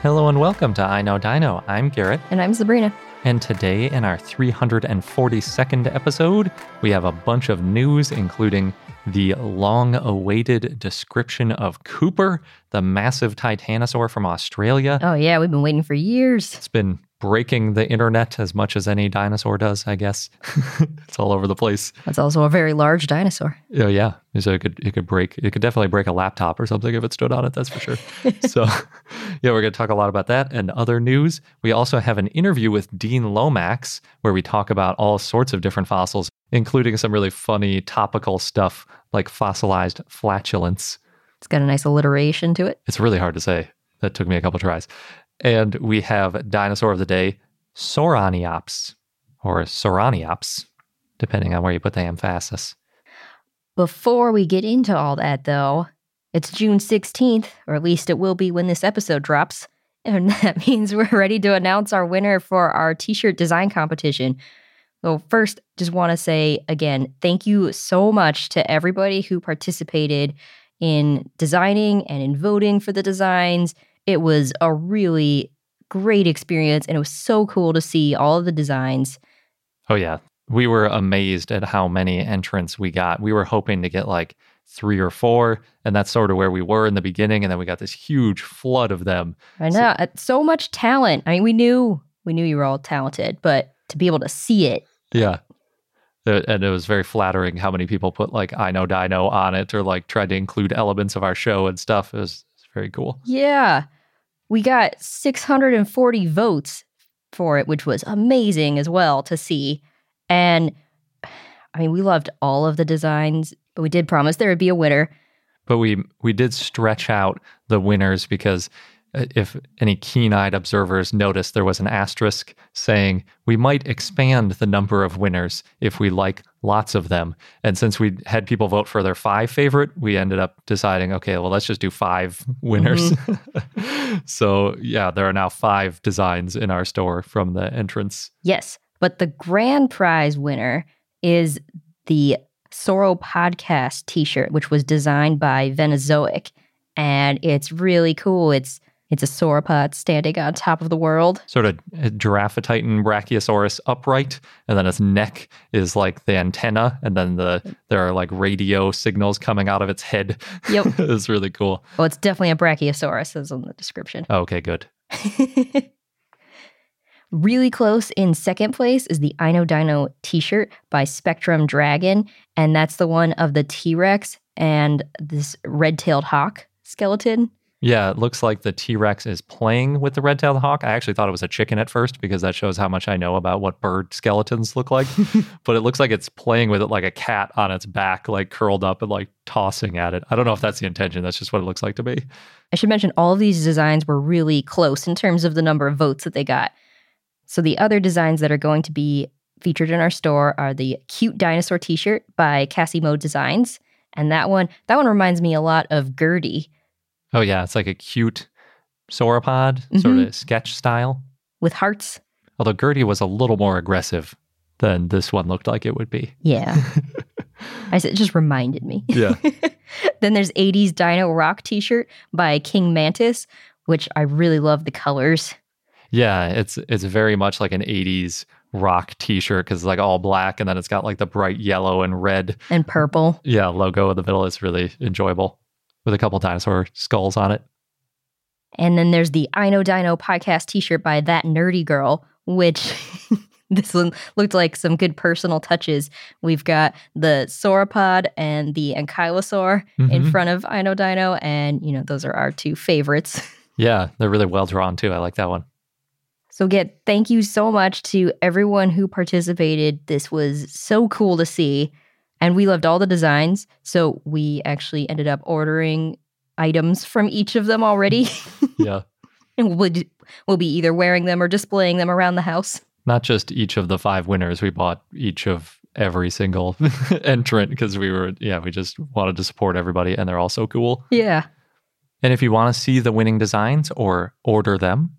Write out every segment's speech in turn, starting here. Hello and welcome to I Know Dino. I'm Garrett. And I'm Sabrina. And today in our 342nd episode, we have a bunch of news, including the long-awaited description of Cooper, the massive titanosaur from Australia. Oh yeah, we've been waiting for years. It's been breaking the internet as much as any dinosaur does, I guess. It's all over the place. That's also a very large dinosaur. Oh yeah. So it could definitely break a laptop or something if it stood on it, that's for sure. So yeah, we're going to talk a lot about that and other news. We also have an interview with Dean Lomax where we talk about all sorts of different fossils, including some really funny topical stuff like fossilized flatulence. It's got a nice alliteration to it. It's really hard to say. That took me a couple tries. And we have dinosaur of the day, Sauroniops, or Sauroniops, depending on where you put the emphasis. Before we get into all that, though, it's June 16th, or at least it will be when this episode drops, and that means we're ready to announce our winner for our t-shirt design competition. So first, just want to say again, thank you so much to everybody who participated in designing and in voting for the designs. It was a really great experience, and it was so cool to see all of the designs. Oh, yeah. We were amazed at how many entrants we got. We were hoping to get like 3 or 4, and that's sort of where we were in the beginning, and then we got this huge flood of them. I know. So much talent. I mean, we knew you were all talented, but to be able to see it. Yeah. And it was very flattering how many people put like I Know Dino on it or like tried to include elements of our show and stuff. It was very cool. Yeah. We got 640 votes for it, which was amazing as well to see. And I mean, we loved all of the designs, but we did promise there would be a winner. But we did stretch out the winners because if any keen-eyed observers noticed, there was an asterisk saying we might expand the number of winners if we like lots of them. And since we had people vote for their 5 favorite, we ended up deciding, okay, well, let's just do 5 winners. Mm-hmm. So yeah, there are now 5 designs in our store from the entrants. Yes, but the grand prize winner is the Soro Podcast t-shirt, which was designed by Venezoic. And it's really cool. It's a sauropod standing on top of the world. Sort of a Giraffatitan Brachiosaurus upright, and then its neck is like the antenna, and then there are like radio signals coming out of its head. Yep. It's really cool. Well, it's definitely a Brachiosaurus, as in the description. Oh, okay, good. Really close in second place is the I Know Dino t-shirt by Spectrum Dragon, and that's the one of the T-Rex and this red-tailed hawk skeleton. Yeah, it looks like the T-Rex is playing with the red-tailed hawk. I actually thought it was a chicken at first because that shows how much I know about what bird skeletons look like. But it looks like it's playing with it like a cat on its back, like curled up and like tossing at it. I don't know if that's the intention. That's just what it looks like to me. I should mention all of these designs were really close in terms of the number of votes that they got. So the other designs that are going to be featured in our store are the cute dinosaur t-shirt by Casimo Designs. And that one reminds me a lot of Gertie. Oh, yeah. It's like a cute sauropod, mm-hmm. Sort of sketch style. With hearts. Although Gertie was a little more aggressive than this one looked like it would be. Yeah. It just reminded me. Yeah. Then there's 80s Dino Rock t-shirt by King Mantis, which I really love the colors. Yeah, it's very much like an 80s rock t-shirt because it's like all black and then it's got like the bright yellow and red. And purple. Yeah, logo in the middle. It's really enjoyable. With a couple dinosaur skulls on it. And then there's the I Know Dino podcast t-shirt by that nerdy girl, which this one looked like some good personal touches. We've got the sauropod and the ankylosaur in front of I Know Dino, and, you know, those are our two favorites. Yeah, they're really well drawn too. I like that one. So again, thank you so much to everyone who participated. This was so cool to see, and we loved all the designs, so we actually ended up ordering items from each of them already. Yeah. And we'll be either wearing them or displaying them around the house. Not just each of the five winners. We bought each of every single entrant because we just wanted to support everybody, and they're all so cool. Yeah. And if you want to see the winning designs or order them,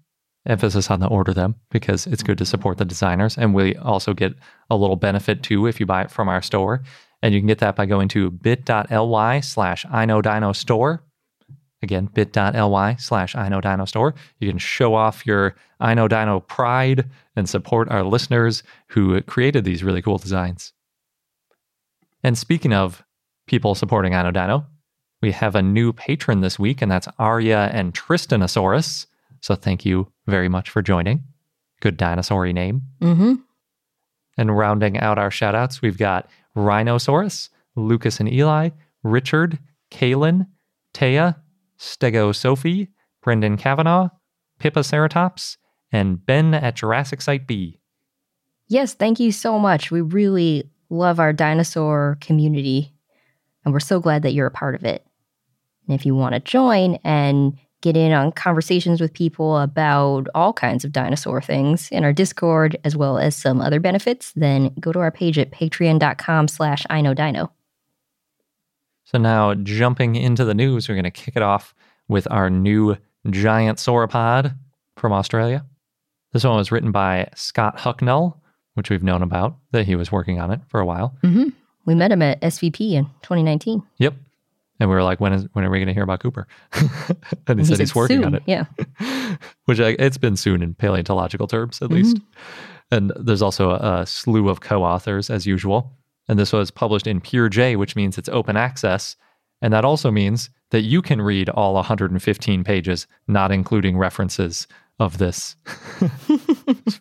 emphasis on the order them, because it's good to support the designers. And we also get a little benefit too if you buy it from our store. And you can get that by going to bit.ly/inodinostore. Again, bit.ly/inodinostore. You can show off your I Know Dino pride and support our listeners who created these really cool designs. And speaking of people supporting I Know Dino, we have a new patron this week, and that's Arya and Tristanosaurus. So thank you very much for joining. Good dinosaur-y name. Mm-hmm. And rounding out our shout-outs, we've got Rhinosaurus, Lucas and Eli, Richard, Kaylin, Taya, Stego Sophie, Brendan Kavanaugh, Pippa Ceratops, and Ben at Jurassic Site B. Yes, thank you so much. We really love our dinosaur community, and we're so glad that you're a part of it. And if you want to join and get in on conversations with people about all kinds of dinosaur things in our Discord, as well as some other benefits, then go to our page at patreon.com/inodino. So now, jumping into the news, we're going to kick it off with our new giant sauropod from Australia. This one was written by Scott Hucknull, which we've known about, that he was working on it for a while. Mm-hmm. We met him at SVP in 2019. Yep. And we were like, when are we going to hear about Cooper? And he said he's working on it. Yeah. Which it's been soon in paleontological terms, at least. And there's also a slew of co-authors, as usual. And this was published in PeerJ, which means it's open access. And that also means that you can read all 115 pages, not including references of this.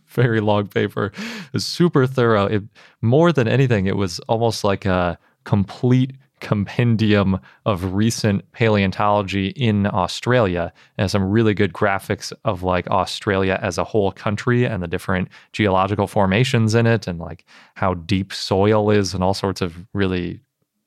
Very long paper. It was super thorough. More than anything, it was almost like a complete compendium of recent paleontology in Australia, and some really good graphics of like Australia as a whole country and the different geological formations in it, and like how deep soil is, and all sorts of really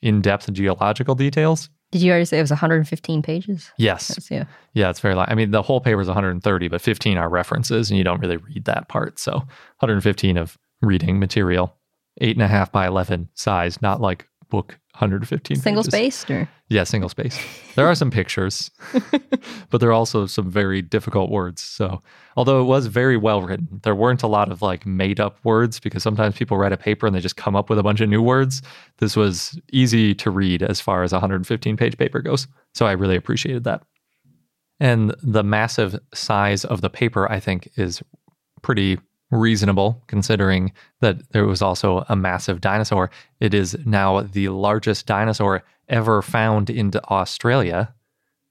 in-depth geological details. Did you already say it was 115 pages? Yes. Yeah, it's very long. I mean, the whole paper is 130, but 15 are references, and you don't really read that part. So 115 of reading material, 8.5 by 11 size, not like book 115 single spaced, or yeah, single space. There are some pictures, but there are also some very difficult words. So although it was very well written, there weren't a lot of like made up words, because sometimes people write a paper and they just come up with a bunch of new words. This was easy to read as far as a 115 page paper goes. So I really appreciated that. And the massive size of the paper, I think, is pretty reasonable, considering that there was also a massive dinosaur. It is now the largest dinosaur ever found in Australia.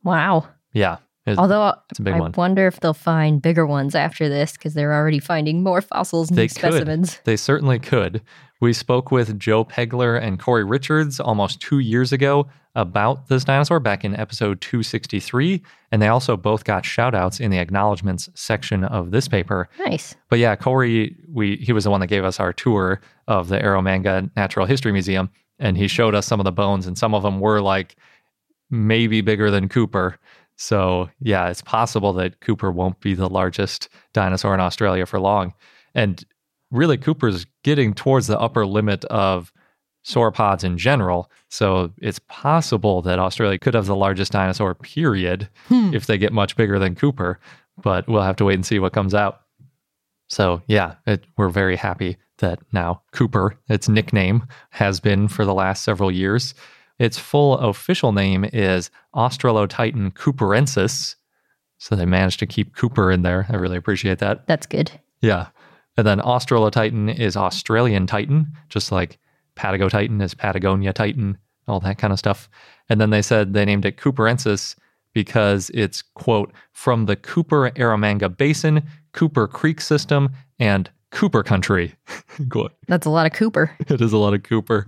Wow. Yeah. Although it's a big one. I wonder if they'll find bigger ones after this, because they're already finding more fossils and new specimens. They certainly could. We spoke with Joe Pegler and Corey Richards almost 2 years ago about this dinosaur back in episode 263. And they also both got shout outs in the acknowledgements section of this paper. Nice. But yeah, Corey, he was the one that gave us our tour of the Eromanga Natural History Museum. And he showed us some of the bones, and some of them were like maybe bigger than Cooper. So yeah, it's possible that Cooper won't be the largest dinosaur in Australia for long. And really, Cooper's getting towards the upper limit of sauropods in general, so it's possible that Australia could have the largest dinosaur, period, if they get much bigger than Cooper, but we'll have to wait and see what comes out. So yeah, we're very happy that now Cooper, its nickname, has been for the last several years. Its full official name is Australotitan cooperensis, so they managed to keep Cooper in there. I really appreciate that. That's good. Yeah. And then Australotitan is Australian Titan, just like Patagotitan is Patagonia Titan, all that kind of stuff. And then they said they named it Cooperensis because it's, quote, from the Cooper-Eromanga Basin, Cooper Creek System, and Cooper Country. That's a lot of Cooper. It is a lot of Cooper.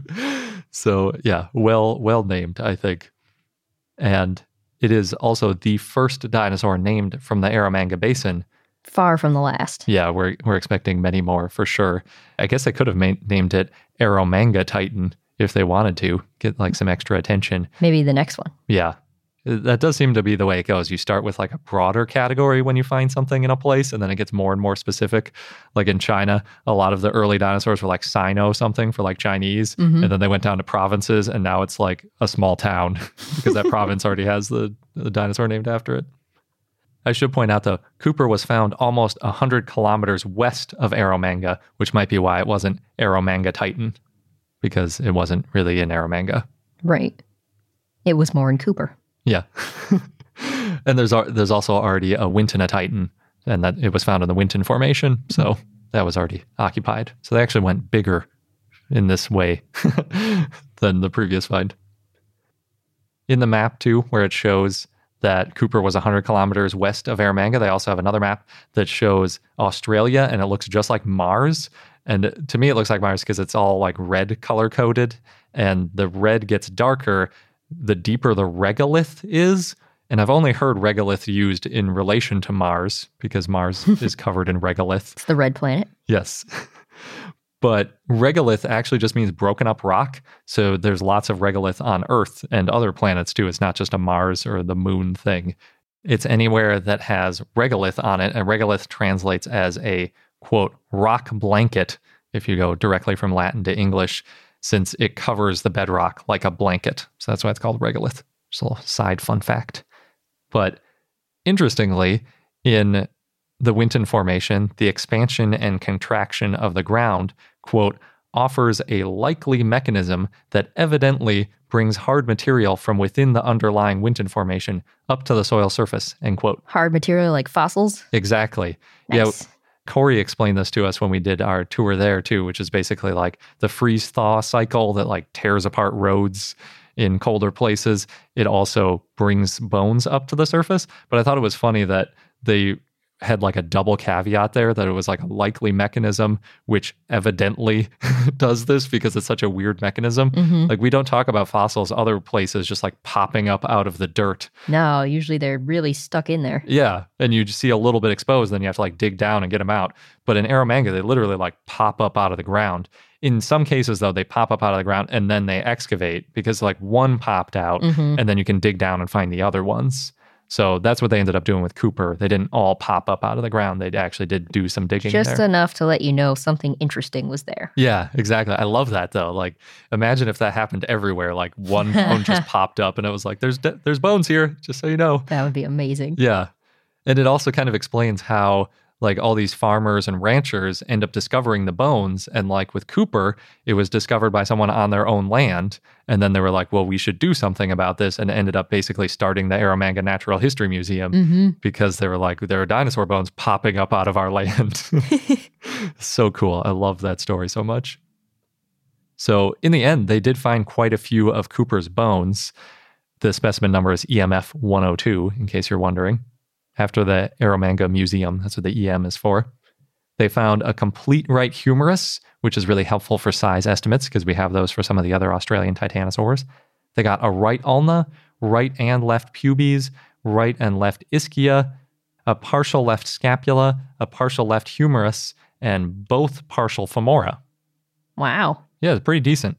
So, yeah, well named, I think. And it is also the first dinosaur named from the Eromanga Basin. Far from the last. Yeah, we're expecting many more for sure. I guess they could have named it Eromanga Titan if they wanted to get like some extra attention. Maybe the next one. Yeah, that does seem to be the way it goes. You start with like a broader category when you find something in a place, and then it gets more and more specific. Like in China, a lot of the early dinosaurs were like Sino something for like Chinese, and then they went down to provinces, and now it's like a small town because that province already has the dinosaur named after it. I should point out, though, Cooper was found almost 100 kilometers west of Eromanga, which might be why it wasn't Eromanga Titan, because it wasn't really in Eromanga. Right. It was more in Cooper. Yeah. And there's also already a Wintonotitan, and that it was found in the Winton Formation, so that was already occupied. So they actually went bigger in this way than the previous find. In the map, too, where it shows that Cooper was 100 kilometers west of Eromanga. They also have another map that shows Australia, and it looks just like Mars. And to me, it looks like Mars because it's all like red color-coded, and the red gets darker the deeper the regolith is. And I've only heard regolith used in relation to Mars because Mars is covered in regolith. It's the red planet. Yes. But regolith actually just means broken up rock. So there's lots of regolith on Earth and other planets too. It's not just a Mars or the moon thing. It's anywhere that has regolith on it. And regolith translates as a, quote, rock blanket, if you go directly from Latin to English, since it covers the bedrock like a blanket. So that's why it's called regolith. Just a little side fun fact. But interestingly, in the Winton Formation, the expansion and contraction of the ground, quote, offers a likely mechanism that evidently brings hard material from within the underlying Winton Formation up to the soil surface, end quote. Hard material like fossils? Exactly. Nice. Yeah, Corey explained this to us when we did our tour there too, which is basically like the freeze-thaw cycle that like tears apart roads in colder places. It also brings bones up to the surface, but I thought it was funny that they had like a double caveat there that it was like a likely mechanism, which evidently does this because it's such a weird mechanism. Like we don't talk about fossils other places just like popping up out of the dirt. No, usually they're really stuck in there. Yeah. And you just see a little bit exposed, then you have to like dig down and get them out. But in Eromanga, they literally like pop up out of the ground. In some cases, though, they pop up out of the ground and then they excavate because like one popped out and then you can dig down and find the other ones. So that's what they ended up doing with Cooper. They didn't all pop up out of the ground. They actually did do some digging there. Just enough to let you know something interesting was there. Yeah, exactly. I love that, though. Like, imagine if that happened everywhere. Like, one bone just popped up, and it was like, there's bones here, just so you know. That would be amazing. Yeah. And it also kind of explains how, like, all these farmers and ranchers end up discovering the bones. And, like, with Cooper, it was discovered by someone on their own land. And then they were like, well, we should do something about this, and ended up basically starting the Eromanga Natural History Museum because they were like, there are dinosaur bones popping up out of our land. So cool. I love that story so much. So in the end, they did find quite a few of Cooper's bones. The specimen number is EMF 102, in case you're wondering. After the Eromanga Museum, that's what the EM is for. They found a complete right humerus, which is really helpful for size estimates because we have those for some of the other Australian titanosaurs. They got a right ulna, right and left pubes, right and left ischia, a partial left scapula, a partial left humerus, and both partial femora. Wow. Yeah, it's pretty decent.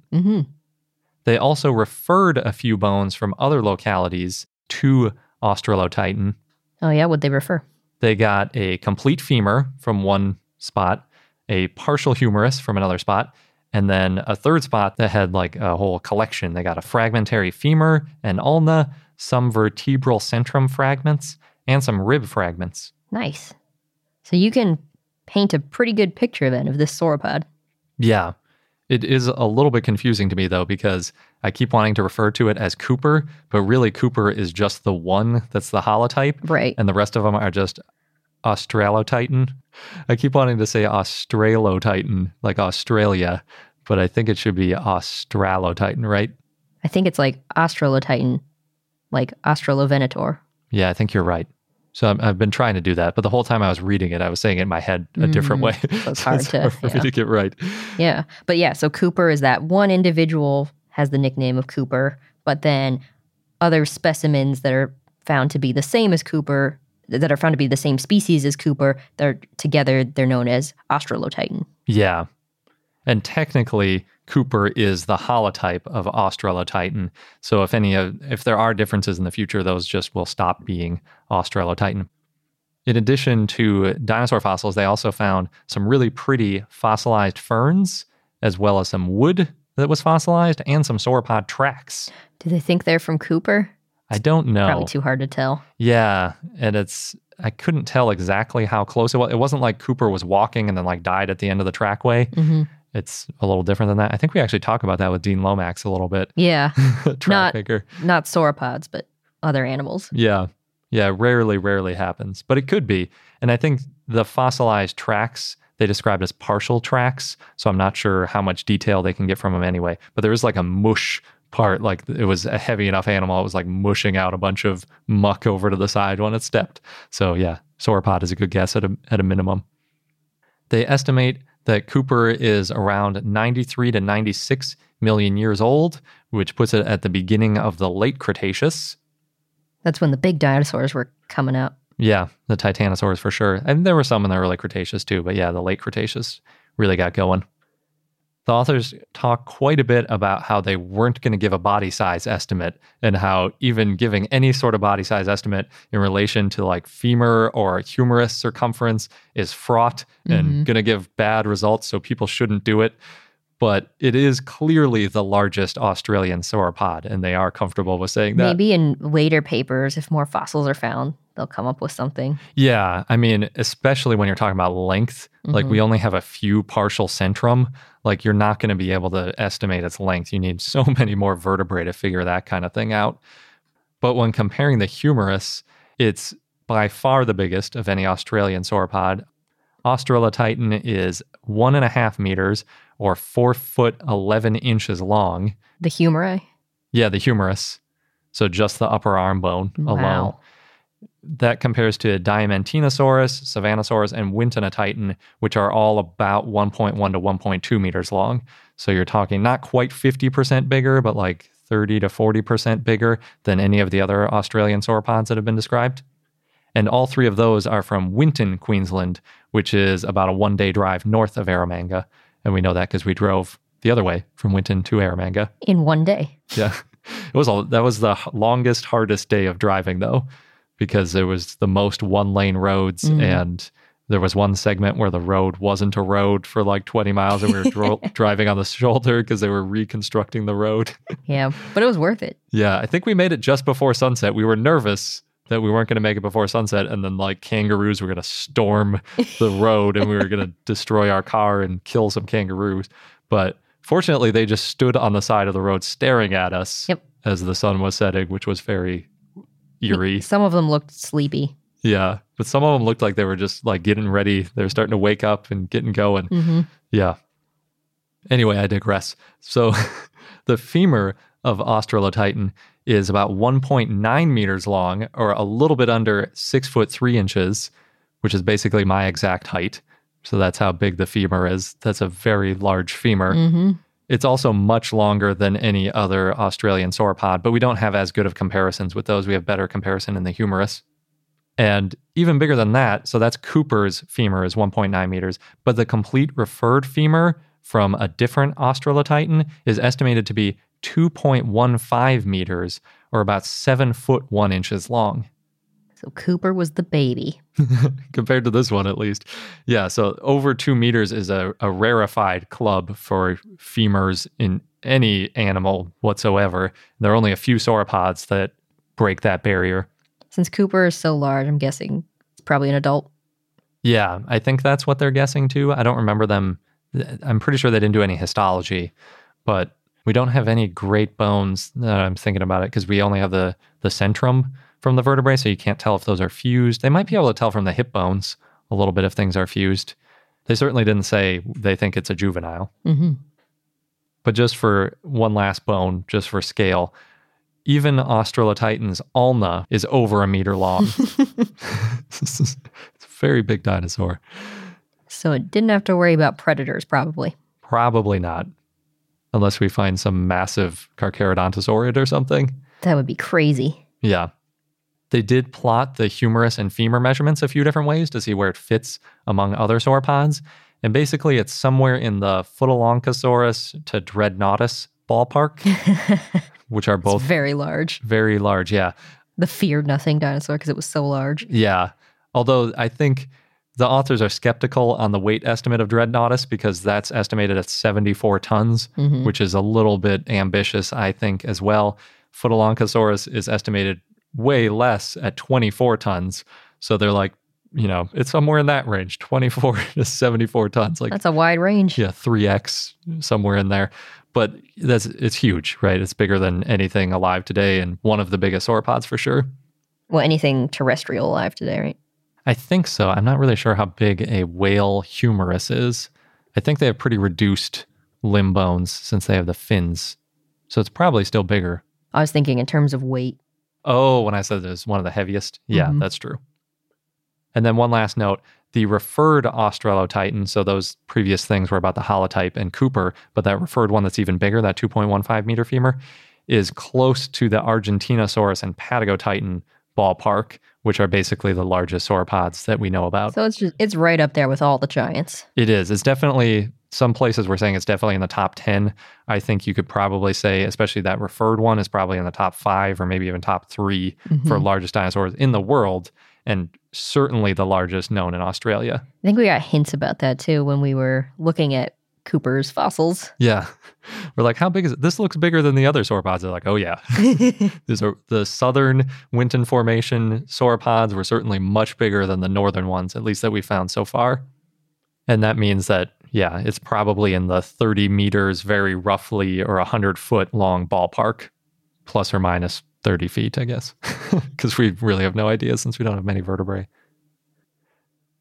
They also referred a few bones from other localities to Australotitan. Oh, yeah. What'd they refer? They got a complete femur from one spot, a partial humerus from another spot, and then a third spot that had like a whole collection. They got a fragmentary femur, an ulna, some vertebral centrum fragments, and some rib fragments. Nice. So you can paint a pretty good picture then of this sauropod. Yeah. It is a little bit confusing to me, though, because I keep wanting to refer to it as Cooper, but really Cooper is just the one that's the holotype. Right. And the rest of them are just Australotitan. I keep wanting to say Australotitan, like Australia, but I think it should be Australotitan, right? I think it's like Australotitan, like Australovenator. Yeah, I think you're right. So I've been trying to do that, but the whole time I was reading it, I was saying it in my head a different way. That's hard for me to get right. Yeah, but yeah, so Cooper is that one individual has the nickname of Cooper, but then other specimens that are found to be the same as Cooper, that are found to be the same species as Cooper, they're together, they're known as Australotitan. Yeah, and technically Cooper is the holotype of Australotitan. So if there are differences in the future, those just will stop being Australotitan. In addition to dinosaur fossils, they also found some really pretty fossilized ferns, as well as some wood that was fossilized and some sauropod tracks. Do they think they're from Cooper? I don't know. Probably too hard to tell. Yeah, and I couldn't tell exactly how close it was. It wasn't like Cooper was walking and then died at the end of the trackway. Mm-hmm. It's a little different than that. I think we actually talk about that with Dean Lomax a little bit. Yeah. Not sauropods, but other animals. Yeah. Yeah, rarely happens, but it could be. And I think the fossilized tracks, they described as partial tracks, so I'm not sure how much detail they can get from them anyway. But there is a mush part, it was a heavy enough animal, it was mushing out a bunch of muck over to the side when it stepped. So yeah, sauropod is a good guess at a minimum. They estimate that Cooper is around 93 to 96 million years old, which puts it at the beginning of the late Cretaceous. That's when the big dinosaurs were coming up. Yeah, the titanosaurs for sure. And there were some in the early Cretaceous too, but yeah, the late Cretaceous really got going. The authors talk quite a bit about how they weren't going to give a body size estimate and how even giving any sort of body size estimate in relation to femur or humerus circumference is fraught and going to give bad results, so people shouldn't do it. But it is clearly the largest Australian sauropod, and they are comfortable with saying that. Maybe in later papers, if more fossils are found, they'll come up with something. Yeah, I mean, especially when you're talking about length, we only have a few partial centrum. You're not going to be able to estimate its length. You need so many more vertebrae to figure that kind of thing out. But when comparing the humerus, it's by far the biggest of any Australian sauropod. Australotitan is 1.5 meters or 4'11" long. The humeri? Yeah, the humerus. So just the upper arm bone alone. That compares to Diamantinosaurus, Savannosaurus, and Wintonotitan, which are all about 1.1 to 1.2 meters long. So you're talking not quite 50% bigger, but 30 to 40% bigger than any of the other Australian sauropods that have been described. And all three of those are from Winton, Queensland, which is about a one-day drive north of Eromanga. And we know that because we drove the other way from Winton to Eromanga. In one day. Yeah. That was the longest, hardest day of driving, though, because there was the most one-lane roads. And there was one segment where the road wasn't a road for 20 miles. And we were driving on the shoulder because they were reconstructing the road. Yeah, but it was worth it. Yeah, I think we made it just before sunset. We were nervous that we weren't going to make it before sunset, and then kangaroos were going to storm the road and we were going to destroy our car and kill some kangaroos. But fortunately, they just stood on the side of the road staring at us as the sun was setting, which was very eerie. Some of them looked sleepy. Yeah, but some of them looked like they were just getting ready. They were starting to wake up and getting going. Mm-hmm. Yeah. Anyway, I digress. So the femur of Australotitan is about 1.9 meters long, or a little bit under 6'3", which is basically my exact height. So that's how big the femur is. That's a very large femur. Mm-hmm. It's also much longer than any other Australian sauropod, but we don't have as good of comparisons with those. We have better comparison in the humerus. And even bigger than that, so that's Cooper's femur is 1.9 meters, but the complete referred femur from a different Australotitan is estimated to be 2.15 meters, or about 7'1" long. So Cooper was the baby. Compared to this one, at least. Yeah, so over 2 meters is a rarefied club for femurs in any animal whatsoever. There are only a few sauropods that break that barrier. Since Cooper is so large, I'm guessing it's probably an adult. Yeah, I think that's what they're guessing too. I don't remember them. I'm pretty sure they didn't do any histology, but we don't have any great bones that I'm thinking about it because we only have the centrum from the vertebrae, so you can't tell if those are fused. They might be able to tell from the hip bones a little bit if things are fused. They certainly didn't say they think it's a juvenile. Mm-hmm. But just for one last bone, just for scale, Even Australotitan's ulna is over a meter long. It's a very big dinosaur. So it didn't have to worry about predators, probably. Probably not. Unless we find some massive Carcharodontosaurus or something. That would be crazy. Yeah. They did plot the humerus and femur measurements a few different ways to see where it fits among other sauropods. And basically, it's somewhere in the Footalonchosaurus to Dreadnoughtus ballpark, which are both... It's very large. Very large, yeah. The feared nothing dinosaur, because it was so large. Yeah. Although, I think... The authors are skeptical on the weight estimate of Dreadnoughtus because that's estimated at 74 tons, which is a little bit ambitious, I think, as well. Footalonchosaurus is estimated way less at 24 tons. So they're like, you know, it's somewhere in that range, 24 to 74 tons. Like, that's a wide range. Yeah, 3X, somewhere in there. But it's huge, right? It's bigger than anything alive today and one of the biggest sauropods for sure. Well, anything terrestrial alive today, right? I think so. I'm not really sure how big a whale humerus is. I think they have pretty reduced limb bones since they have the fins. So it's probably still bigger. I was thinking in terms of weight. Oh, when I said it was one of the heaviest? Yeah, that's true. And then one last note, the referred Australotitan, so those previous things were about the holotype and Cooper, but that referred one that's even bigger, that 2.15 meter femur, is close to the Argentinosaurus and Patagotitan ballpark, which are basically the largest sauropods that we know about. So it's right up there with all the giants. It is. It's definitely, some places we're saying it's definitely in the top 10. I think you could probably say, especially that referred one is probably in the top 5 or maybe even top 3 for largest dinosaurs in the world, and certainly the largest known in Australia. I think we got hints about that too when we were looking at Cooper's fossils. Yeah. We're like, how big is it? This looks bigger than the other sauropods. They're like, oh yeah. These are the southern Winton Formation sauropods were certainly much bigger than the northern ones, at least that we found so far. And that means that, yeah, it's probably in the 30 meters, very roughly, or 100 foot long ballpark, plus or minus 30 feet, I guess, because we really have no idea since we don't have many vertebrae.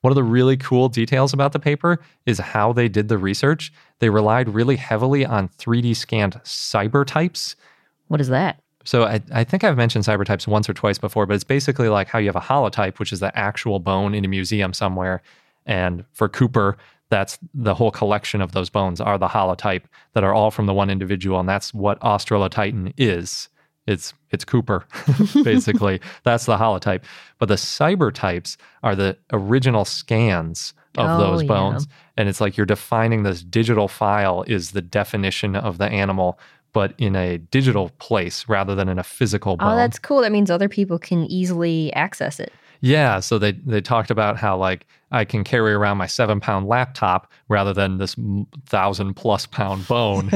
One of the really cool details about the paper is how they did the research. They relied really heavily on 3D scanned cybertypes. What is that? So I think I've mentioned cybertypes once or twice before, but it's basically like how you have a holotype, which is the actual bone in a museum somewhere. And for Cooper, that's the whole collection of those bones are the holotype that are all from the one individual. And that's what Australotitan is. It's Cooper, basically. That's the holotype. But the cybertypes are the original scans of those bones. Yeah. And it's like you're defining this digital file is the definition of the animal, but in a digital place rather than in a physical bone. Oh, that's cool. That means other people can easily access it. Yeah, so they talked about how, like, I can carry around my 7-pound laptop rather than this 1,000-plus pound bone.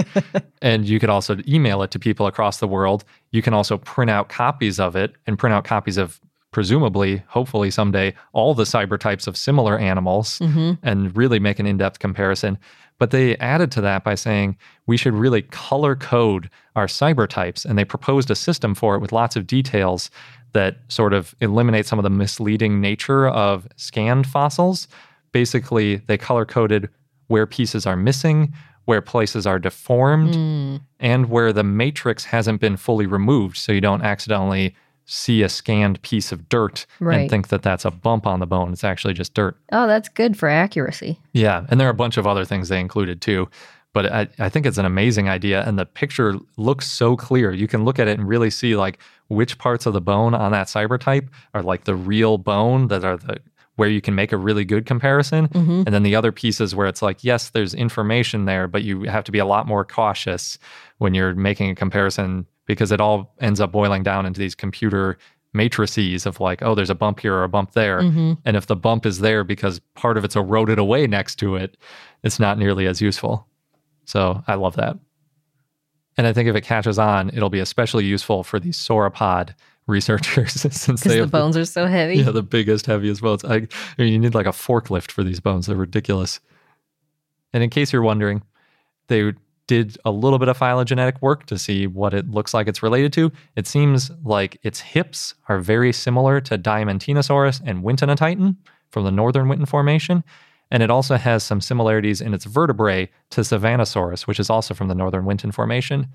And you could also email it to people across the world. You can also print out copies of it and print out copies of, presumably, hopefully someday, all the cybertypes of similar animals and really make an in-depth comparison. But they added to that by saying we should really color code our cybertypes. And they proposed a system for it with lots of details that sort of eliminates some of the misleading nature of scanned fossils. Basically, they color-coded where pieces are missing, where places are deformed, and where the matrix hasn't been fully removed, so you don't accidentally see a scanned piece of dirt and think that that's a bump on the bone. It's actually just dirt. Oh, that's good for accuracy. Yeah, and there are a bunch of other things they included too. But I think it's an amazing idea, and the picture looks so clear. You can look at it and really see, like, which parts of the bone on that cybertype are like the real bone that are the where you can make a really good comparison, and then the other pieces where it's like, yes, there's information there, but you have to be a lot more cautious when you're making a comparison because it all ends up boiling down into these computer matrices of like, oh, there's a bump here or a bump there. And if the bump is there because part of it's eroded away next to it, it's not nearly as useful. So I love that. And I think if it catches on, it'll be especially useful for these sauropod researchers since the bones are so heavy. Yeah, the biggest, heaviest bones. I mean, you need like a forklift for these bones. They're ridiculous. And in case you're wondering, they did a little bit of phylogenetic work to see what it looks like it's related to. It seems like its hips are very similar to Diamantinosaurus and Wintonotitan from the northern Winton Formation. And it also has some similarities in its vertebrae to Savannosaurus, which is also from the northern Winton Formation.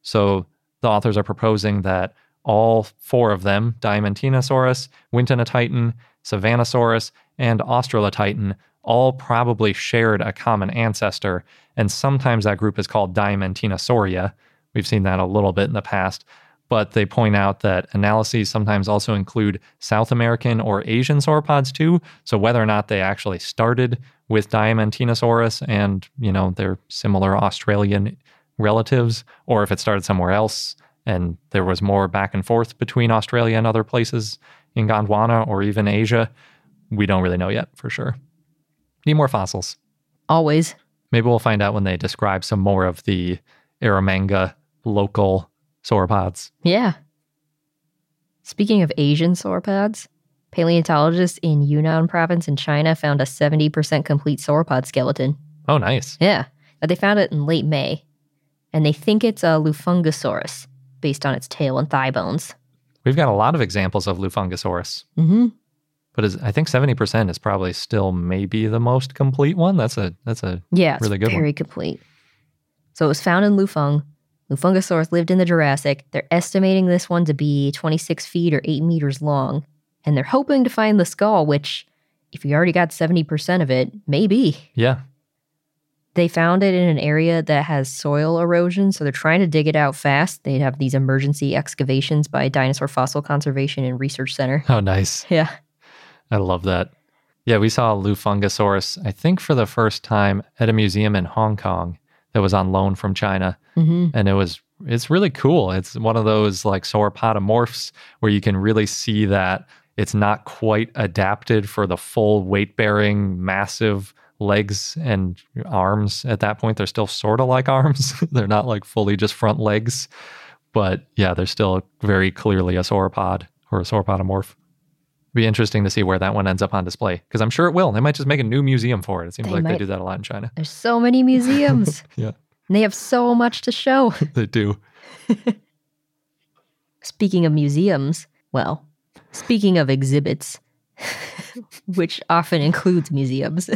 So The authors are proposing that all four of them, Diamantinosaurus, Wintonotitan, Savannosaurus, and Australotitan, all probably shared a common ancestor, and sometimes that group is called Diamantinosauria. We've seen that a little bit in the past, but they point out that analyses sometimes also include South American or Asian sauropods too, so whether or not they actually started with Diamantinosaurus and, you know, their similar Australian relatives, or if it started somewhere else and there was more back and forth between Australia and other places in Gondwana or even Asia, we don't really know yet for sure. Need more fossils. Always. Maybe we'll find out when they describe some more of the Eromanga local sauropods. Yeah. Speaking of Asian sauropods, paleontologists in Yunnan province in China found a 70% complete sauropod skeleton. Oh, nice. Yeah. But they found it in late May, and they think it's a Lufengosaurus based on its tail and thigh bones. We've got a lot of examples of Lufengosaurus. Mm-hmm. But I think 70% is probably still maybe the most complete one. That's a really good one. Yeah, it's very complete. So it was found in Lufeng. Lufengosaurus lived in the Jurassic. They're estimating this one to be 26 feet or 8 meters long. And they're hoping to find the skull, which, if you already got 70% of it, maybe. Yeah. They found it in an area that has soil erosion, so they're trying to dig it out fast. They have these emergency excavations by Dinosaur Fossil Conservation and Research Center. Oh, nice. Yeah. I love that. Yeah, we saw Lufengosaurus, I think for the first time, at a museum in Hong Kong that was on loan from China. Mm-hmm. And it's really cool. It's one of those like sauropodomorphs where you can really see that it's not quite adapted for the full weight-bearing, massive legs and arms at that point. They're still sort of like arms. They're not like fully just front legs. But yeah, they're still very clearly a sauropod or a sauropodomorph. Be interesting to see where that one ends up on display, because I'm sure it will. They might just make a new museum for it. It seems they do that a lot in China. There's so many museums. Yeah. And they have so much to show. They do. Speaking of museums, well, speaking of exhibits, which often includes museums,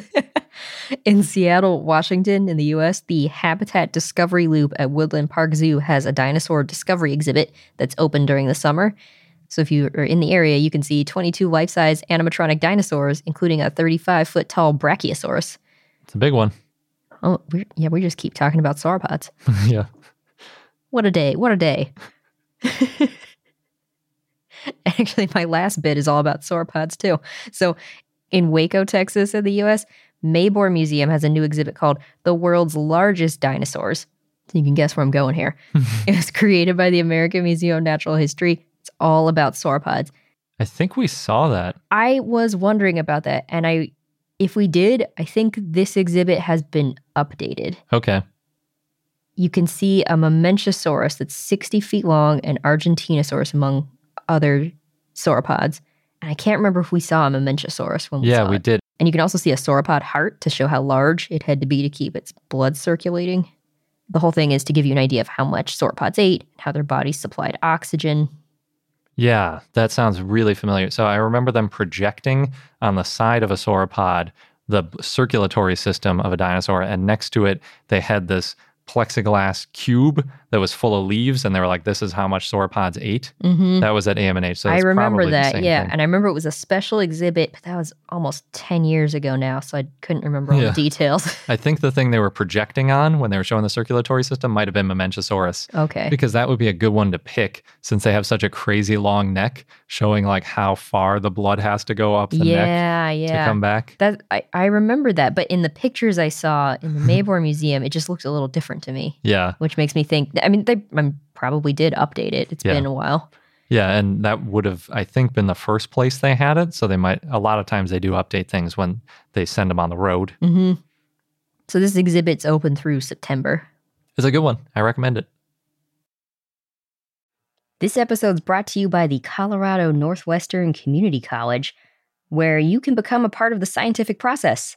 in Seattle, Washington, in the U.S., the Habitat Discovery Loop at Woodland Park Zoo has a dinosaur discovery exhibit that's open during the summer. So if you are in the area, you can see 22 life-size animatronic dinosaurs, including a 35-foot-tall Brachiosaurus. It's a big one. Oh, we just keep talking about sauropods. Yeah. What a day. What a day. Actually, my last bit is all about sauropods, too. So in Waco, Texas, in the U.S., Mayborn Museum has a new exhibit called The World's Largest Dinosaurs. So you can guess where I'm going here. It was created by the American Museum of Natural History. It's all about sauropods. I think we saw that. I was wondering about that. And if we did, I think this exhibit has been updated. Okay. You can see a Mamenchisaurus that's 60 feet long and Argentinosaurus among other sauropods. And I can't remember if we saw a Mamenchisaurus when we saw it. Yeah, we did. And you can also see a sauropod heart to show how large it had to be to keep its blood circulating. The whole thing is to give you an idea of how much sauropods ate, how their bodies supplied oxygen. Yeah, that sounds really familiar. So I remember them projecting on the side of a sauropod the circulatory system of a dinosaur, and next to it they had this plexiglass cube that was full of leaves, and they were like, this is how much sauropods ate. Mm-hmm. That was at AM&H. So I remember that, yeah. Thing. And I remember it was a special exhibit, but that was almost 10 years ago now, so I couldn't remember all the details. I think the thing they were projecting on when they were showing the circulatory system might have been Mamenchisaurus. Okay. Because that would be a good one to pick, since they have such a crazy long neck, showing like how far the blood has to go up the neck to come back. That I remember that, but in the pictures I saw in the Mayborn Museum, it just looked a little different to me. Yeah. Which makes me think, I mean, they probably did update it. It's been a while. Yeah, and that would have, I think, been the first place they had it. So a lot of times they do update things when they send them on the road. Mm-hmm. So this exhibit's open through September. It's a good one. I recommend it. This episode's brought to you by the Colorado Northwestern Community College, where you can become a part of the scientific process.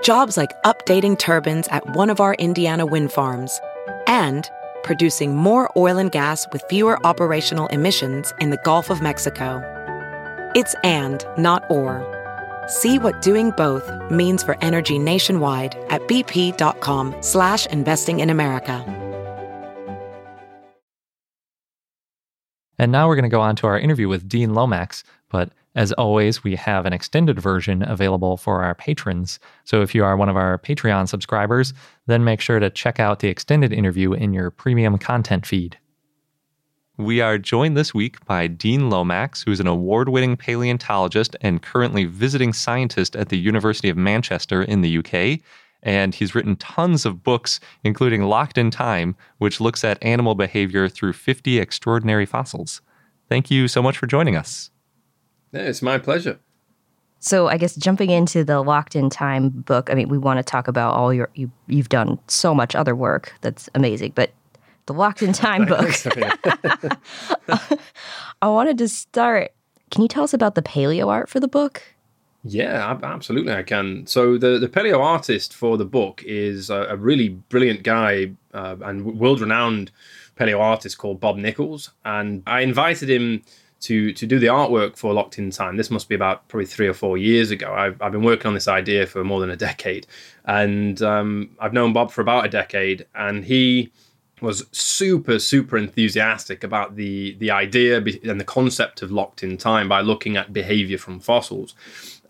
Jobs like updating turbines at one of our Indiana wind farms and producing more oil and gas with fewer operational emissions in the Gulf of Mexico. It's and, not or. See what doing both means for energy nationwide at bp.com/investing in America. And now we're going to go on to our interview with Dean Lomax, but as always, we have an extended version available for our patrons. So if you are one of our Patreon subscribers, then make sure to check out the extended interview in your premium content feed. We are joined this week by Dean Lomax, who is an award-winning paleontologist and currently visiting scientist at the University of Manchester in the UK. And he's written tons of books, including Locked in Time, which looks at animal behavior through 50 extraordinary fossils. Thank you so much for joining us. Yeah, it's my pleasure. So I guess jumping into the Locked in Time book, I mean, we want to talk about all you've done so much other work that's amazing, but the Locked in Time book. I wanted to start. Can you tell us about the paleo art for the book? Yeah, absolutely I can. So the paleo artist for the book is a really brilliant guy and world-renowned paleo artist called Bob Nichols. And I invited him to do the artwork for Locked in Time. This must be about probably 3 or 4 years ago. I've been working on this idea for more than a decade. And I've known Bob for about a decade. And he was super, super enthusiastic about the idea and the concept of Locked in Time by looking at behavior from fossils.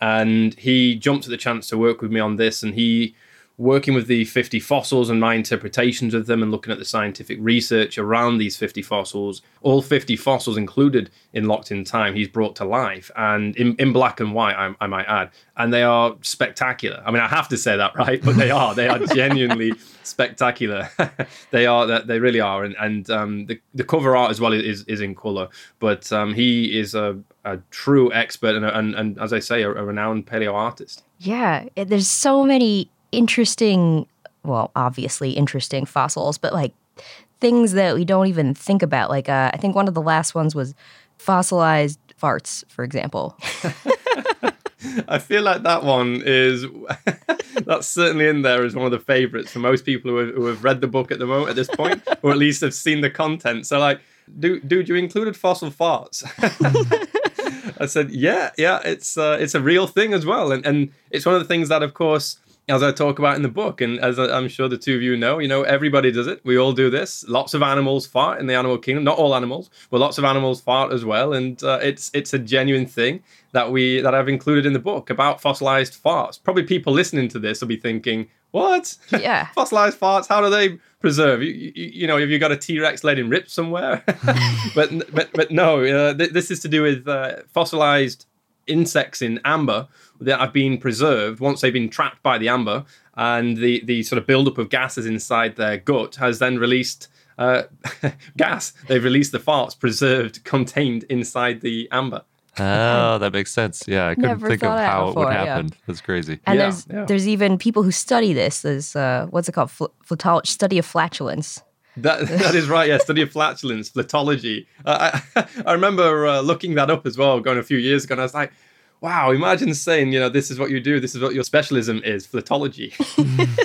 And he jumped at the chance to work with me on this. And he, working with the 50 fossils and my interpretations of them and looking at the scientific research around these 50 fossils, all 50 fossils included in Locked in Time, he's brought to life, and in black and white, I might add. And they are spectacular. I mean, I have to say that, right? But they are. They are genuinely spectacular. They are. They really are. And the cover art as well is in color. But he is a true expert and as I say, a renowned paleo artist. Yeah. There's so many interesting, well, obviously interesting fossils, but like things that we don't even think about. Like I think one of the last ones was fossilized farts, for example. I feel like that one is, that's certainly in there as one of the favorites for most people who have read the book at the moment at this point, or at least have seen the content. So like, dude, you included fossil farts. I said, yeah, it's a real thing as well. And it's one of the things that, of course, as I talk about in the book, and as I'm sure the two of you know, everybody does it. We all do this. Lots of animals fart in the animal kingdom. Not all animals, but lots of animals fart as well. And it's a genuine thing that I've included in the book about fossilized farts. Probably people listening to this will be thinking, what? Yeah. Fossilized farts, how do they preserve? You know, have you got a T-Rex laid in rips somewhere? but no, this is to do with fossilized insects in amber that have been preserved once they've been trapped by the amber, and the sort of buildup of gases inside their gut has then released gas. They've released the farts preserved, contained inside the amber. Oh, that makes sense. Yeah, I couldn't think of how it would happen. Yeah. That's crazy. And there's even people who study this. There's, what's it called? Study of flatulence. That is right, yeah. Study of flatulence, flatology. I remember looking that up as well, going a few years ago, and I was like, wow, imagine saying, this is what you do, this is what your specialism is, flatology.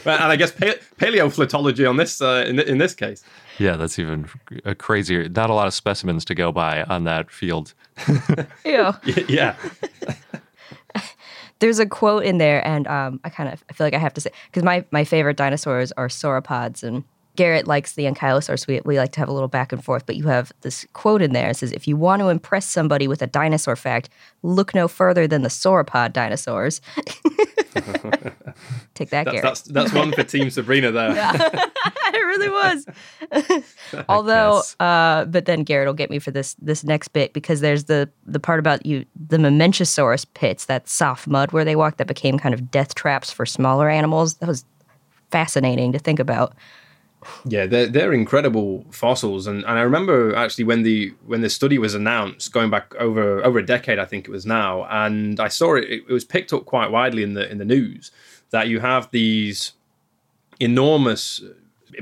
And I guess paleoflatology on this, in this case. Yeah, that's even crazier. Not a lot of specimens to go by on that field. Ew. Yeah. There's a quote in there, and I feel like I have to say, because my favorite dinosaurs are sauropods, and Garrett likes the ankylosaurs. We like to have a little back and forth, but you have this quote in there. It says, if you want to impress somebody with a dinosaur fact, look no further than the sauropod dinosaurs. Take that, Garrett. That's one for Team Sabrina there. Yeah. It really was. Although, but then Garrett will get me for this next bit, because there's the part about the Mamenchisaurus pits, that soft mud where they walked, that became kind of death traps for smaller animals. That was fascinating to think about. Yeah, they're incredible fossils, and I remember actually when the study was announced, going back over a decade, I think it was now, and I saw it was picked up quite widely in the news, that you have these enormous,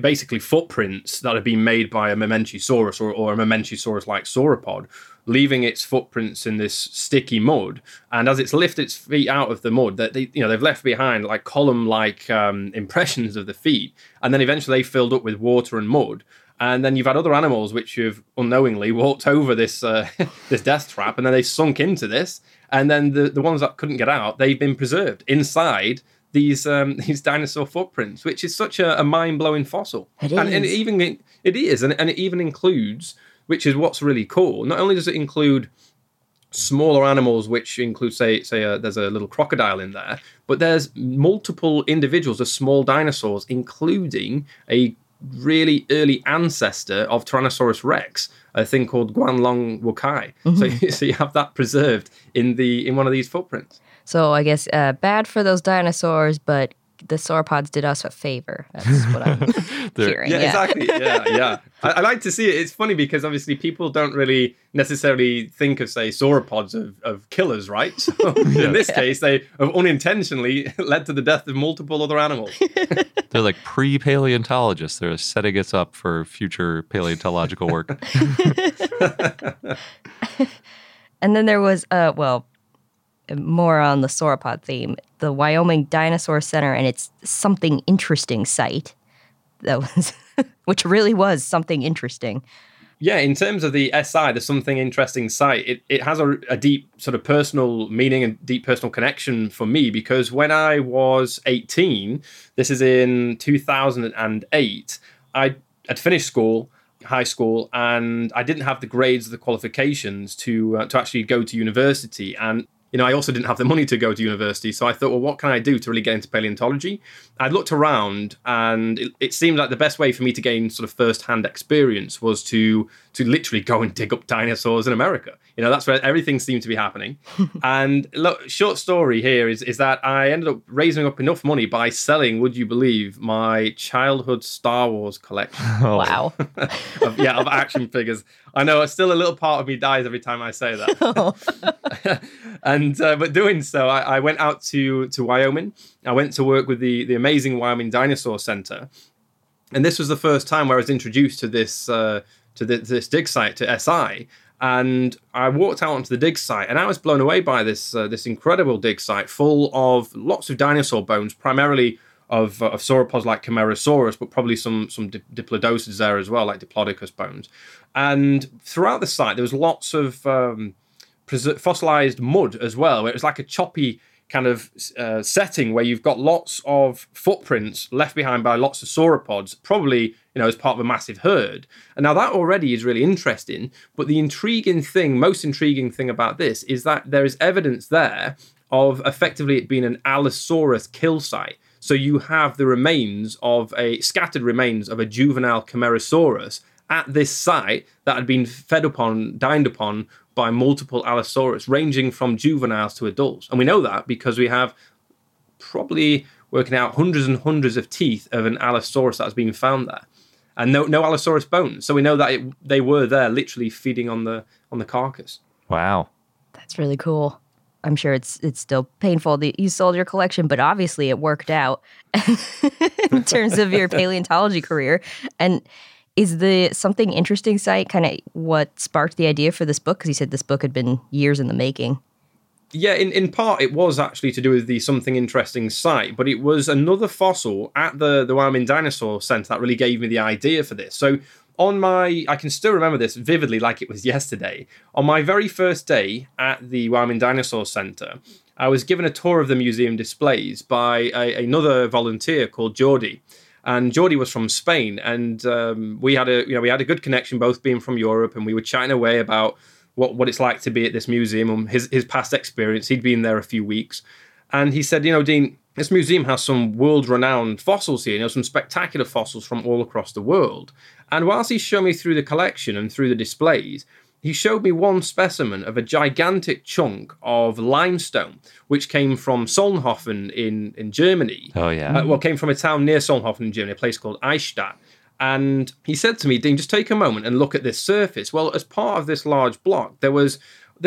basically footprints that have been made by a Mamenchisaurus or a Mamenchisaurus-like sauropod, leaving its footprints in this sticky mud, and as it's lifted its feet out of the mud, that they've left behind like column-like impressions of the feet, and then eventually they filled up with water and mud, and then you've had other animals which have unknowingly walked over this this death trap, and then they sunk into this, and then the ones that couldn't get out, they've been preserved inside these dinosaur footprints, which is such a mind-blowing fossil. It is. And it even includes, which is what's really cool, not only does it include smaller animals, which include, say, there's a little crocodile in there, but there's multiple individuals of small dinosaurs, including a really early ancestor of Tyrannosaurus rex, a thing called Guanlong Wukai. Mm-hmm. So you have that preserved in one of these footprints. So I guess bad for those dinosaurs, but the sauropods did us a favor. That's what I'm hearing. Yeah, exactly. Yeah. I like to see it. It's funny because obviously people don't really necessarily think of, say, sauropods of killers, right? So in this case, they have unintentionally led to the death of multiple other animals. They're like pre-paleontologists. They're setting us up for future paleontological work. And then there was, more on the sauropod theme, the Wyoming Dinosaur Center and its something interesting site, which really was something interesting. Yeah, in terms of the SI, the something interesting site, it has a deep sort of personal meaning and deep personal connection for me, because when I was 18, this is in 2008, I'd finished high school, and I didn't have the grades or the qualifications to actually go to university, and I also didn't have the money to go to university, so I thought, well, what can I do to really get into paleontology? I looked around, and it seemed like the best way for me to gain sort of first-hand experience was to literally go and dig up dinosaurs in America. That's where everything seemed to be happening. And look, short story here is that I ended up raising up enough money by selling, would you believe, my childhood Star Wars collection. Oh. Wow. Of action figures. I know, still a little part of me dies every time I say that. Oh. But doing so, I went out to Wyoming. I went to work with the amazing Wyoming Dinosaur Center. And this was the first time where I was introduced to this dig site, to SI. And I walked out onto the dig site, and I was blown away by this incredible dig site full of lots of dinosaur bones, primarily of sauropods like Camarasaurus, but probably some diplodocids there as well, like Diplodocus bones. And throughout the site, there was lots of fossilized mud as well, where it was like a choppy kind of setting where you've got lots of footprints left behind by lots of sauropods, probably as part of a massive herd. And now that already is really interesting, but the most intriguing thing about this is that there is evidence there of effectively it being an Allosaurus kill site. So you have the scattered remains of a juvenile Camarasaurus at this site that had been dined upon by multiple Allosaurus, ranging from juveniles to adults. And we know that because we have probably working out hundreds and hundreds of teeth of an Allosaurus that has been found there. And no Allosaurus bones. So we know that they were there literally feeding on the carcass. Wow. That's That's really cool. I'm sure it's still painful that you sold your collection, but obviously it worked out in terms of your paleontology career. And is the Something Interesting site kind of what sparked the idea for this book? Because you said this book had been years in the making. Yeah, in part it was actually to do with the Something Interesting site, but it was another fossil at the Wyoming Dinosaur Center that really gave me the idea for this. So I can still remember this vividly like it was yesterday. On my very first day at the Wyoming Dinosaur Center, I was given a tour of the museum displays by another volunteer called Jordi. And Jordi was from Spain, and we had a good connection, both being from Europe, and we were chatting away about what it's like to be at this museum and his past experience. He'd been there a few weeks, and he said, Dean, this museum has some world-renowned fossils here, some spectacular fossils from all across the world. And whilst he showed me through the collection and through the displays, he showed me one specimen of a gigantic chunk of limestone, which came from Solnhofen in Germany. Oh, yeah. Came from a town near Solnhofen in Germany, a place called Eichstätt. And he said to me, Dean, just take a moment and look at this surface. Well, as part of this large block, the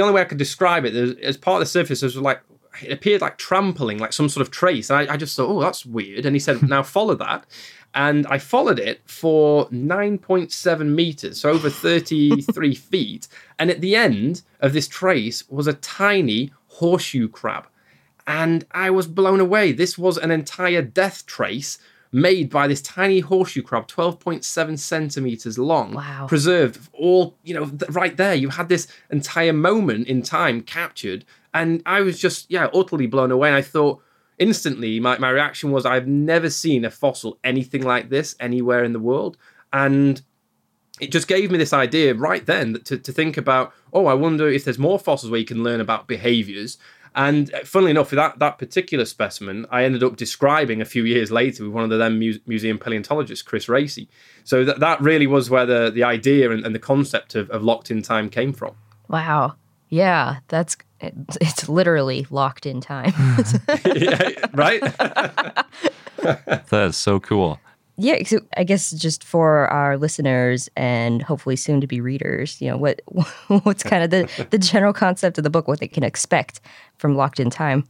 only way I could describe it, as part of the surface, there was it appeared like trampling, like some sort of trace. And I just thought, oh, that's weird. And he said, now follow that. And I followed it for 9.7 meters, so over 33 feet. And at the end of this trace was a tiny horseshoe crab. And I was blown away. This was an entire death trace made by this tiny horseshoe crab, 12.7 centimeters long. Wow. Preserved all, right there. You had this entire moment in time captured. And I was just, utterly blown away. And I thought, instantly, my reaction was, I've never seen a fossil anything like this anywhere in the world. And it just gave me this idea right then to think about, I wonder if there's more fossils where you can learn about behaviours. And funnily enough, with that particular specimen, I ended up describing a few years later with one of the then museum paleontologists, Chris Racy. So that really was where the idea and the concept of Locked in Time came from. Wow. Yeah, it's literally locked in time. Yeah, right? That is so cool. Yeah, so I guess just for our listeners and hopefully soon to be readers, what's kind of the general concept of the book, what they can expect from Locked in Time?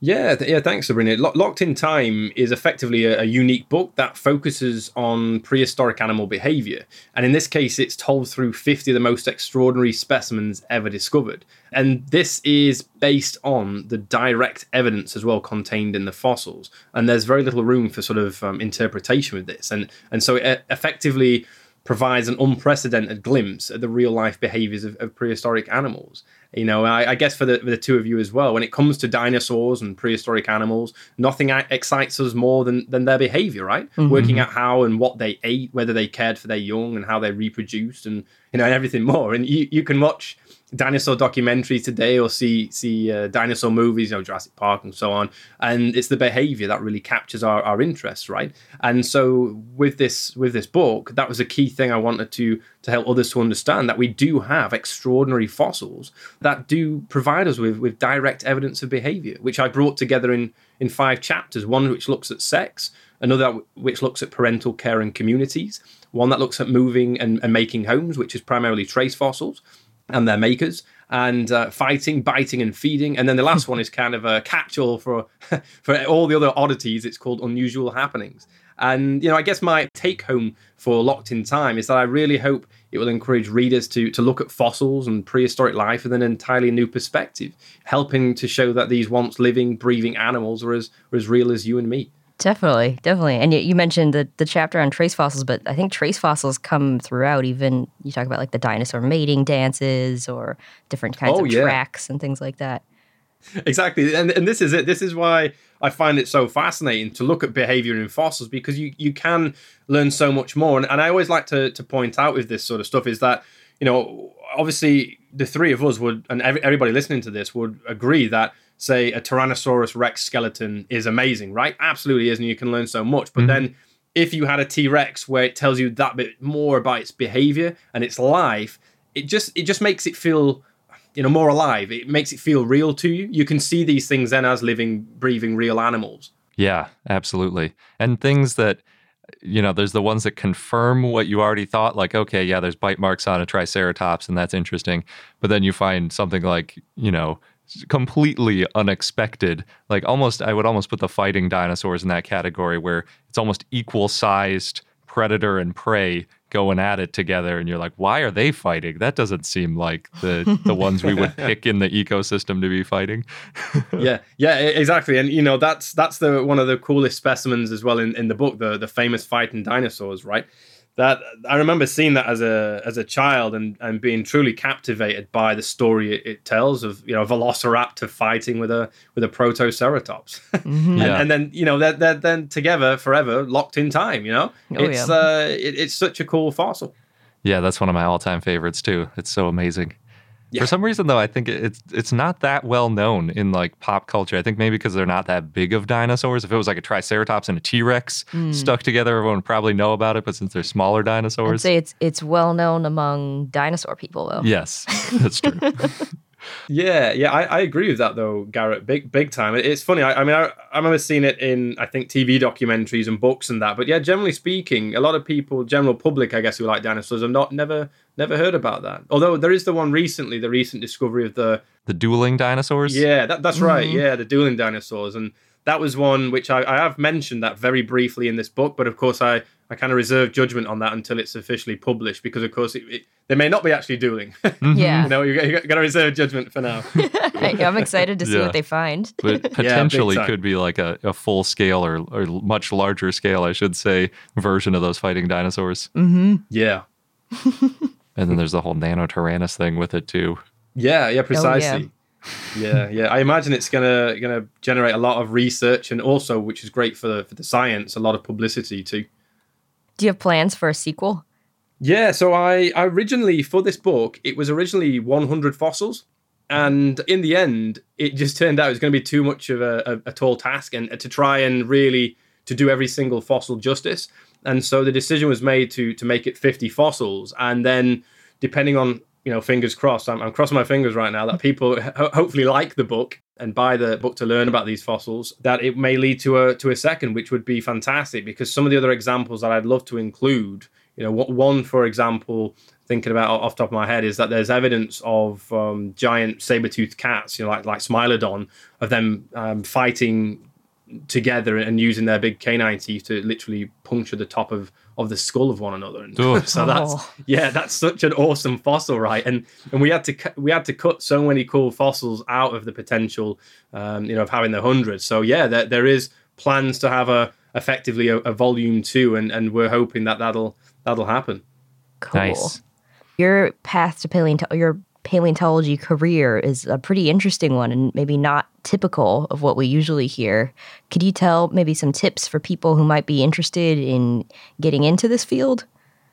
Yeah, thanks, Sabrina. Locked in Time is effectively a unique book that focuses on prehistoric animal behavior. And in this case, it's told through 50 of the most extraordinary specimens ever discovered. And this is based on the direct evidence as well contained in the fossils. And there's very little room for sort of interpretation with this. And so it effectively provides an unprecedented glimpse at the real-life behaviors of prehistoric animals. I guess for the two of you as well, when it comes to dinosaurs and prehistoric animals, nothing excites us more than their behavior, right? Mm-hmm. Working out how and what they ate, whether they cared for their young and how they reproduced and, and everything more. And you can watch dinosaur documentaries today or see dinosaur movies, Jurassic Park and so on. And it's the behavior that really captures our interest, right? And so with this book, that was a key thing I wanted to help others to understand, that we do have extraordinary fossils that do provide us with direct evidence of behavior, which I brought together in 5 chapters, one which looks at sex, another which looks at parental care and communities, one that looks at moving and making homes, which is primarily trace fossils and their makers, and fighting, biting, and feeding. And then the last one is kind of a catch-all for all the other oddities. It's called Unusual Happenings. And, I guess my take-home for Locked in Time is that I really hope it will encourage readers to look at fossils and prehistoric life with an entirely new perspective, helping to show that these once living, breathing animals are as real as you and me. Definitely. And you mentioned the chapter on trace fossils, but I think trace fossils come throughout. Even you talk about the dinosaur mating dances or different kinds of tracks and things like that. Exactly. And this is it. This is why I find it so fascinating to look at behavior in fossils, because you can learn so much more. And I always like to point out with this sort of stuff is that, obviously the three of us would, and everybody listening to this would agree that, say, a Tyrannosaurus Rex skeleton is amazing, right? Absolutely is, and you can learn so much. But then if you had a T-Rex where it tells you that bit more about its behavior and its life, it just makes it feel more alive. It makes it feel real to you. You can see these things then as living, breathing, real animals. Yeah, absolutely. And things that you know, there's the ones that confirm what you already thought, like, okay, yeah, there's bite marks on a triceratops and that's interesting. But then you find something like, you know, completely unexpected, like almost, I would almost put the fighting dinosaurs in that category where it's almost equal sized predator and prey going at it together. And you're like, why are they fighting? That doesn't seem like the ones we would pick in the ecosystem to be fighting. yeah, exactly. And, you know, that's the one of the coolest specimens as well in the book, the famous fighting dinosaurs, right? That I remember seeing that as a child and being truly captivated by the story it tells of, you know, a velociraptor fighting with a protoceratops. Mm-hmm. and then, you know, they're then together forever, locked in time, you know? It's such a cool fossil. Yeah, that's one of my all-time favorites too. It's so amazing. Yeah. For some reason, though, I think it's not that well known in like pop culture. I think maybe because they're not that big of dinosaurs. If it was like a Triceratops and a T-Rex stuck together, everyone would probably know about it. But since they're smaller dinosaurs, I'd say it's well known among dinosaur people, though. Yes, that's true. Yeah, I agree with that, though, Garrett, big time. It's funny. I mean, I remember seeing it in, I think, TV documentaries and books and that. But yeah, generally speaking, a lot of people, general public, I guess, who like dinosaurs, have never heard about that. Although there is the one recently, the recent discovery of the dueling dinosaurs. Yeah, that's right. Yeah, the dueling dinosaurs. And that was one which I have mentioned that very briefly in this book. But of course, I kind of reserve judgment on that until it's officially published. Because, of course, they may not be actually dueling. Yeah. You know, you've got to reserve judgment for now. Yeah, I'm excited to see what they find. But potentially could be like a full-scale or much larger scale, I should say, version of those fighting dinosaurs. Mm-hmm. Yeah. And then there's the whole Nanotyrannis thing with it too. Yeah, precisely. Oh, yeah. Yeah. I imagine it's gonna generate a lot of research and also, which is great for the science, a lot of publicity too. Do you have plans for a sequel? Yeah, so I originally, for this book, it was originally 100 fossils. And in the end, it just turned out it was going to be too much of a tall task and to try and really to do every single fossil justice. And so the decision was made to make it 50 fossils. And then depending on, you know, fingers crossed, I'm crossing my fingers right now that people hopefully like the book and buy the book to learn about these fossils, that it may lead to a second, which would be fantastic because some of the other examples that I'd love to include, you know, one, for example, thinking about off the top of my head is that there's evidence of giant saber-toothed cats, you know, like Smilodon, of them fighting together and using their big canine teeth to literally puncture the top of the skull of one another. And so that's such an awesome fossil, right? And we had to cut so many cool fossils out of the potential, you know, of having the 100. So yeah, there is plans to have effectively a volume 2, and we're hoping that that'll happen. Cool. Nice. Your path to paleontology career is a pretty interesting one and maybe not typical of what we usually hear. Could you tell maybe some tips for people who might be interested in getting into this field?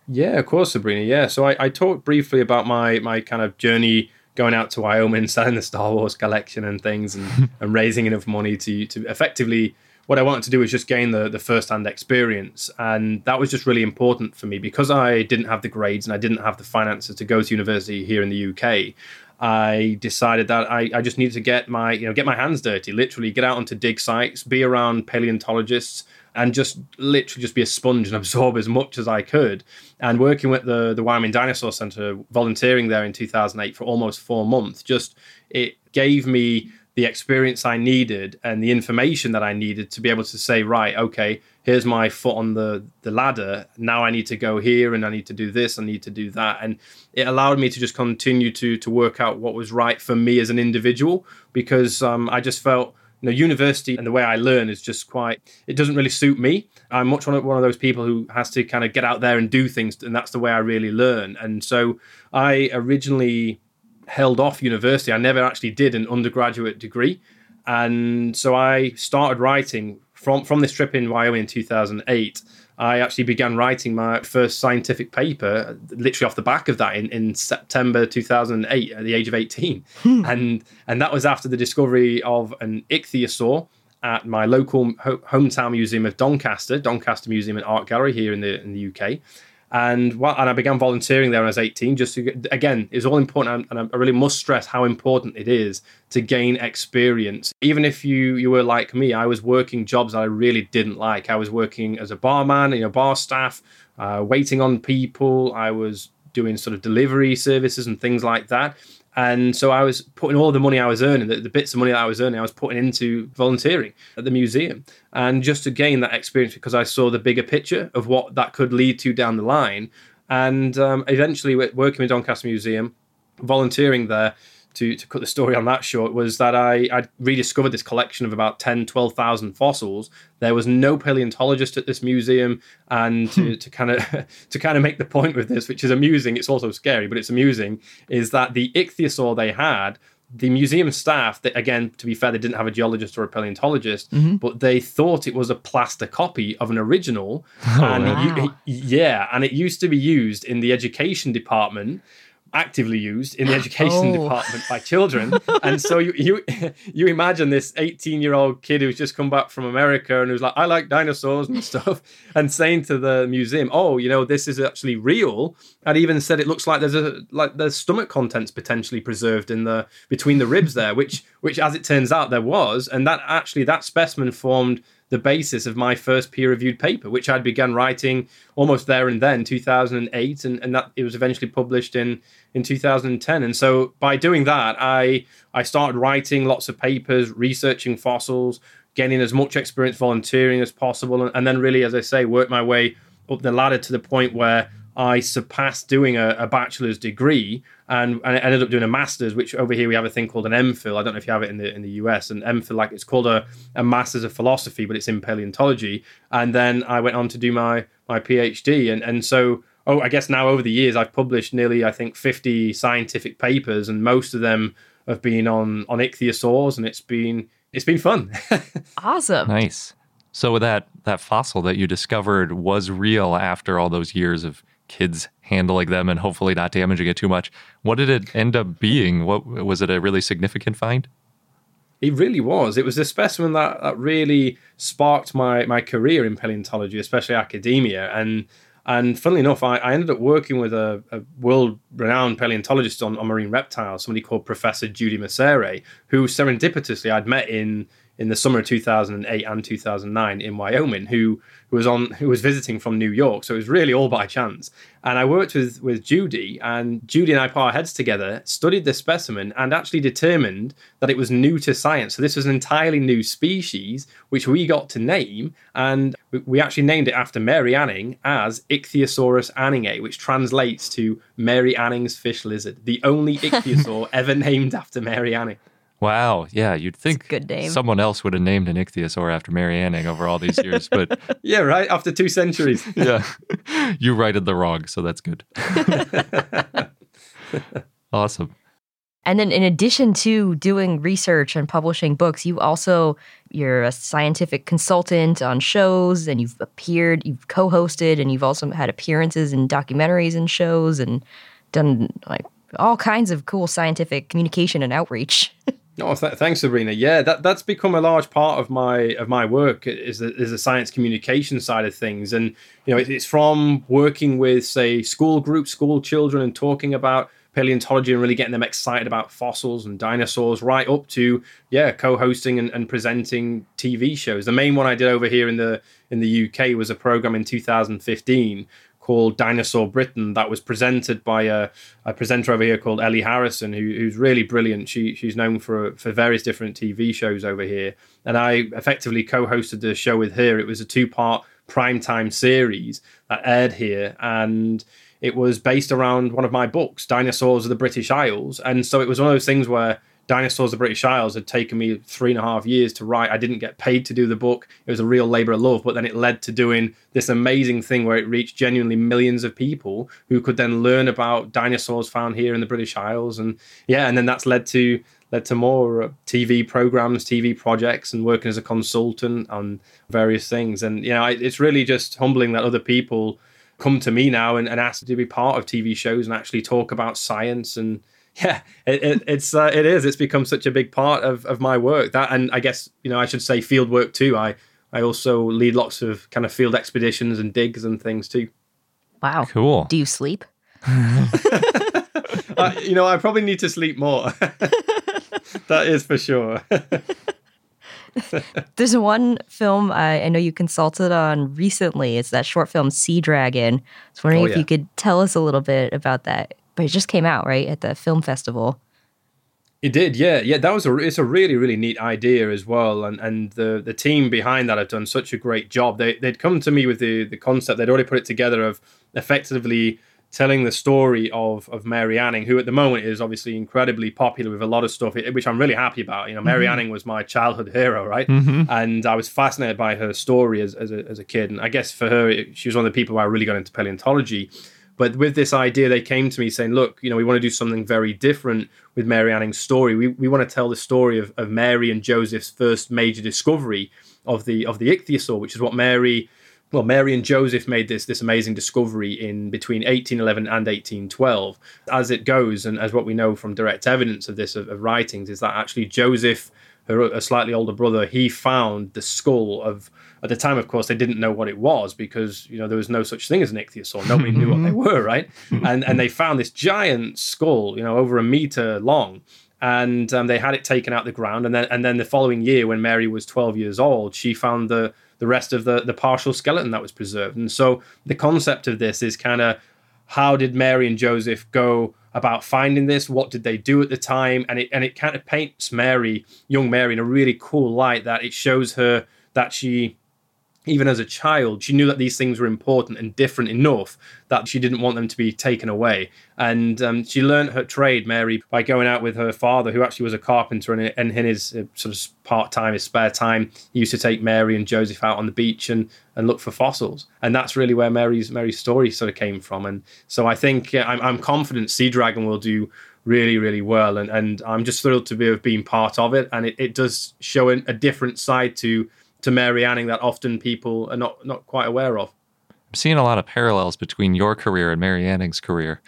Yeah, of course, Sabrina. Yeah, so I talked briefly about my kind of journey going out to Wyoming, selling the Star Wars collection and things and raising enough money to effectively, what I wanted to do was just gain the first-hand experience. And that was just really important for me because I didn't have the grades and I didn't have the finances to go to university here in the UK. I decided that I just needed to get my hands dirty, literally get out onto dig sites, be around paleontologists, and just literally just be a sponge and absorb as much as I could. And working with the Wyoming Dinosaur Center, volunteering there in 2008 for almost 4 months, just it gave me the experience I needed and the information that I needed to be able to say, right, okay, here's my foot on the ladder. Now I need to go here and I need to do this, I need to do that. And it allowed me to just continue to work out what was right for me as an individual because I just felt, you know, university and the way I learn is just it doesn't really suit me. I'm much one of those people who has to kind of get out there and do things, and that's the way I really learn. And so I originally held off university. I never actually did an undergraduate degree. And so I started writing from this trip in Wyoming in 2008. I actually began writing my first scientific paper literally off the back of that in September 2008 at the age of 18. And that was after the discovery of an ichthyosaur at my local hometown museum of Doncaster Museum and Art Gallery here in the UK. And I began volunteering there when I was 18. Just to, again, it's all important, and I really must stress how important it is to gain experience. Even if you were like me, I was working jobs that I really didn't like. I was working as a barman, bar staff, waiting on people. I was doing sort of delivery services and things like that. And so I was putting all the money I was earning, the bits of money that I was earning, I was putting into volunteering at the museum. And just to gain that experience, because I saw the bigger picture of what that could lead to down the line. And eventually working with Doncaster Museum, volunteering there, to cut the story on that short, was that I rediscovered this collection of about 10, 12,000 fossils. There was no paleontologist at this museum. And to kind of make the point with this, which is amusing, it's also scary, but it's amusing, is that the ichthyosaur they had, the museum staff, that again, to be fair, they didn't have a geologist or a paleontologist, but they thought it was a plaster copy of an original. And it used to be used in the education department, actively used in the education department by children. And so you imagine this 18-year-old kid who's just come back from America and who's like, I like dinosaurs and stuff, and saying to the museum, this is actually real. I'd even said it looks like there's stomach contents potentially preserved in the between the ribs there, which as it turns out there was, and that specimen formed the basis of my first peer-reviewed paper, which I began writing almost there and then, 2008, and that it was eventually published in 2010. And so by doing that, I started writing lots of papers, researching fossils, getting as much experience volunteering as possible, and then really, as I say, worked my way up the ladder to the point where I surpassed doing a bachelor's degree and ended up doing a master's, which over here we have a thing called an MPhil. I don't know if you have it in the US. And MPhil, like, it's called a master's of philosophy, but it's in paleontology. And then I went on to do my PhD. And so, I guess now over the years, I've published nearly, I think, 50 scientific papers, and most of them have been on ichthyosaurs, and it's been fun. Awesome. Nice. So that fossil that you discovered was real after all those years of kids handling them and hopefully not damaging it too much. What did it end up being? What was it? A really significant find? It really was. It was a specimen that really sparked my career in paleontology, especially academia. And funnily enough, I ended up working with a world-renowned paleontologist on marine reptiles, somebody called Professor Judy Massere, who serendipitously I'd met in the summer of 2008 and 2009 in Wyoming, who was visiting from New York. So it was really all by chance. And I worked with Judy, and Judy and I put our heads together, studied the specimen, and actually determined that it was new to science. So this was an entirely new species, which we got to name, and we actually named it after Mary Anning as Ichthyosaurus anningae, which translates to Mary Anning's fish lizard, the only ichthyosaur ever named after Mary Anning. Wow, yeah, you'd think someone else would have named an ichthyosaur after Mary Anning over all these years, but... Yeah, right, after 2 centuries. Yeah, you righted the wrong, so that's good. Awesome. And then in addition to doing research and publishing books, you're a scientific consultant on shows, and you've co-hosted, and you've also had appearances in documentaries and shows, and done, like, all kinds of cool scientific communication and outreach. Oh, thanks, Sabrina. Yeah, that's become a large part of my work is the science communication side of things, and it's from working with, say, school groups, school children, and talking about paleontology and really getting them excited about fossils and dinosaurs, right up to co-hosting and presenting TV shows. The main one I did over here in the UK was a program in 2015. Called Dinosaur Britain, that was presented by a presenter over here called Ellie Harrison, who's really brilliant. She's known for various different TV shows over here, and I effectively co-hosted the show with her. It was a 2-part primetime series that aired here, and it was based around one of my books, Dinosaurs of the British Isles. And so it was one of those things where Dinosaurs of the British Isles had taken me 3.5 years to write. I didn't get paid to do the book. It was a real labor of love, but then it led to doing this amazing thing where it reached genuinely millions of people who could then learn about dinosaurs found here in the British Isles. And then that's led to more TV programs, TV projects, and working as a consultant on various things. And it's really just humbling that other people come to me now and ask to be part of TV shows and actually talk about science. And yeah, it is. It's become such a big part of my work. That, and I guess, I should say field work too. I also lead lots of kind of field expeditions and digs and things too. Wow. Cool. Do you sleep? I probably need to sleep more. That is for sure. There's one film I know you consulted on recently. It's that short film, Sea Dragon. I was wondering if you could tell us a little bit about that. But it just came out, right, at the film festival. It did, yeah. Yeah, that was it's a really, really neat idea as well. And the team behind that have done such a great job. They'd come to me with the concept. They'd already put it together of effectively telling the story of Mary Anning, who at the moment is obviously incredibly popular with a lot of stuff, which I'm really happy about. You know, Mary Anning was my childhood hero, right? Mm-hmm. And I was fascinated by her story as a kid. And I guess for her, she was one of the people who I really got into paleontology. But with this idea, they came to me saying, look, you know, we want to do something very different with Mary Anning's story. We want to tell the story of Mary and Joseph's first major discovery of the ichthyosaur, which is what Mary and Joseph made this amazing discovery in between 1811 and 1812. As it goes, and as what we know from direct evidence of this, of writings, is that actually Joseph, her slightly older brother, he found the skull of, at the time, of course, they didn't know what it was because, you know, there was no such thing as an ichthyosaur. Nobody knew what they were, right? And they found this giant skull, you know, over a meter long. And they had it taken out the ground. And then the following year, when Mary was 12 years old, she found the rest of the partial skeleton that was preserved. And so the concept of this is kind of, how did Mary and Joseph go about finding this? What did they do at the time? And it kind of paints young Mary, in a really cool light, that it shows her that she, even as a child, she knew that these things were important and different enough that she didn't want them to be taken away. And she learned her trade, Mary, by going out with her father, who actually was a carpenter, and in his sort of part-time, his spare time, he used to take Mary and Joseph out on the beach and look for fossils. And that's really where Mary's story sort of came from. And so I think I'm confident Sea Dragon will do really, really well. And I'm just thrilled to have been part of it. And it does show a different side to Mary Anning that often people are not quite aware of. I'm seeing a lot of parallels between your career and Mary Anning's career.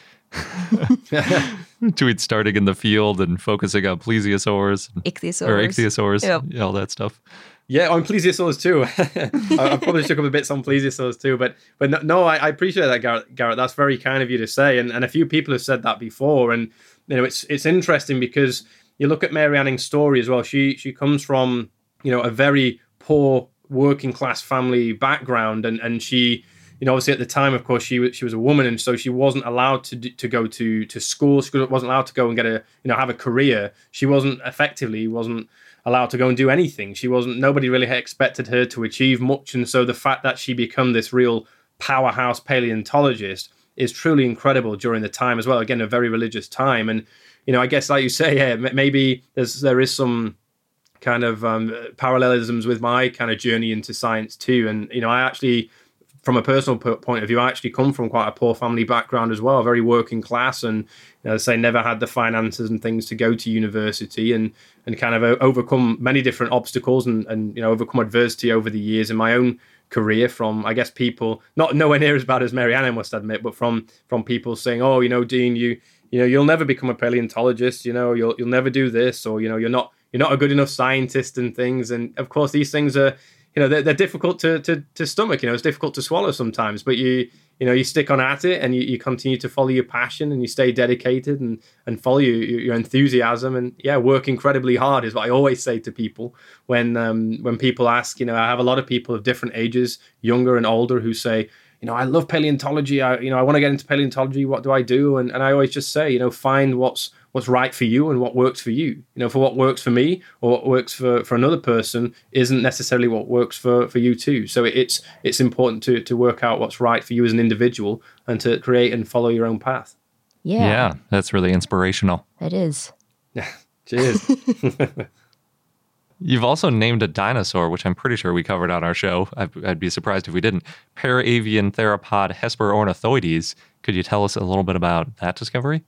Between starting in the field and focusing on plesiosaurs. Ichthyosaurs. Yep. All that stuff. Yeah, on plesiosaurs too. I probably took up a bit on plesiosaurs too, but I appreciate that, Garrett. That's very kind of you to say, and a few people have said that before, and you know it's interesting because you look at Mary Anning's story as well. She comes from, you know, a very poor working class family background, and she, you know, obviously at the time, of course, she was a woman, and so she wasn't allowed to go to school. She wasn't allowed to go and get have a career. She wasn't allowed to go and do anything. Nobody really expected her to achieve much, and so the fact that she become this real powerhouse paleontologist is truly incredible during the time as well. Again, a very religious time, and you know, I guess like you say, yeah, maybe there is some kind of parallelisms with my kind of journey into science too. And you know, I actually, from a personal point of view, I actually come from quite a poor family background as well, very working class, and you know, say never had the finances and things to go to university, and kind of overcome many different obstacles and you know, overcome adversity over the years in my own career, from I guess people not nowhere near as bad as Mary Anning, I must admit, but from people saying, oh, you know, Dean, you know you'll never become a paleontologist, you know, you'll never do this, or you know, you're not a good enough scientist and things. And of course, these things are, you know, they're difficult to stomach. You know, it's difficult to swallow sometimes, but you know, you stick on at it, and you continue to follow your passion, and you stay dedicated and follow your enthusiasm. And yeah, work incredibly hard is what I always say to people when people ask, you know, I have a lot of people of different ages, younger and older, who say, you know, I love paleontology. I want to get into paleontology. What do I do? And I always just say, you know, find what's right for you and what works for you. You know, for what works for me or what works for another person isn't necessarily what works for you too. So it's important to work out what's right for you as an individual and to create and follow your own path. Yeah, that's really inspirational. It is. Cheers. You've also named a dinosaur, which I'm pretty sure we covered on our show. I'd be surprised if we didn't. Para-avian theropod Hesperornithoides. Could you tell us a little bit about that discovery?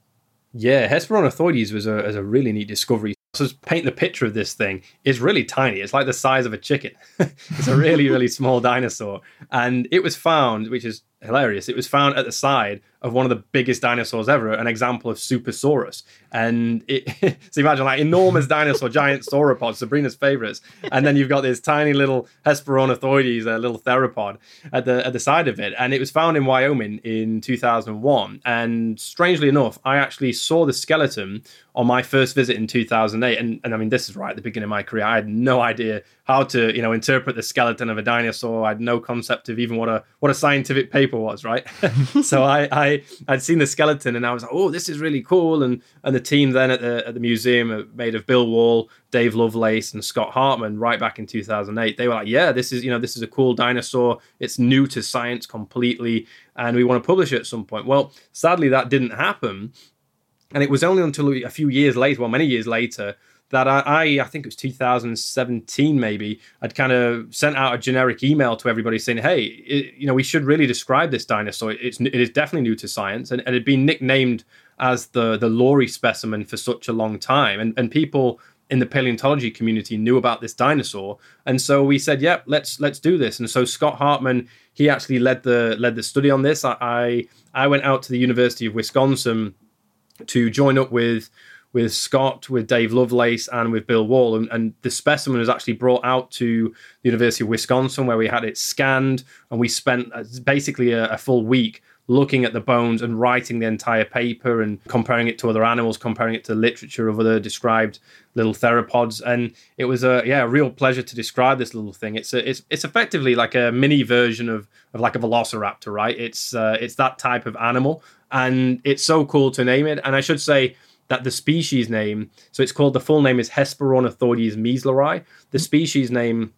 Yeah, Hesperornithoides was a really neat discovery. So just paint the picture of this thing. It's really tiny. It's like the size of a chicken. It's a really, really small dinosaur. And it was found, which is hilarious. It was found at the side of one of the biggest dinosaurs ever, an example of Supersaurus. And it, so imagine like enormous dinosaur, giant sauropods, Sabrina's favorites. And then you've got this tiny little Hesperonothoides, a little theropod at the side of it. And it was found in Wyoming in 2001. And strangely enough, I actually saw the skeleton on my first visit in 2008. And I mean, this is right at the beginning of my career. I had no idea how to, you know, interpret the skeleton of a dinosaur. I had no concept of even what a scientific paper was, right? So I'd seen the skeleton and I was like, oh, this is really cool. And the team then at the museum, made of Bill Wall, Dave Lovelace and Scott Hartman, right back in 2008, they were like, yeah, this is a cool dinosaur. It's new to science completely, and we want to publish it at some point. Well, sadly, that didn't happen. And it was only until many years later, that I think it was 2017 maybe, I'd kind of sent out a generic email to everybody saying, hey, we should really describe this dinosaur. It is definitely new to science, and it had been nicknamed as the Lorie specimen for such a long time. And people in the paleontology community knew about this dinosaur. And so we said, yep, let's do this. And so Scott Hartman, he actually led the study on this. I went out to the University of Wisconsin to join up with Scott, with Dave Lovelace, and with Bill Wall. And the specimen was actually brought out to the University of Wisconsin, where we had it scanned, and we spent basically a full week looking at the bones and writing the entire paper and comparing it to other animals, comparing it to literature of other described little theropods. And it was a real pleasure to describe this little thing. It's effectively like a mini version of like a velociraptor, right? It's that type of animal, and it's so cool to name it. And I should say that the species name, so it's called, the full name is Hesperonothoides meisleri. The species name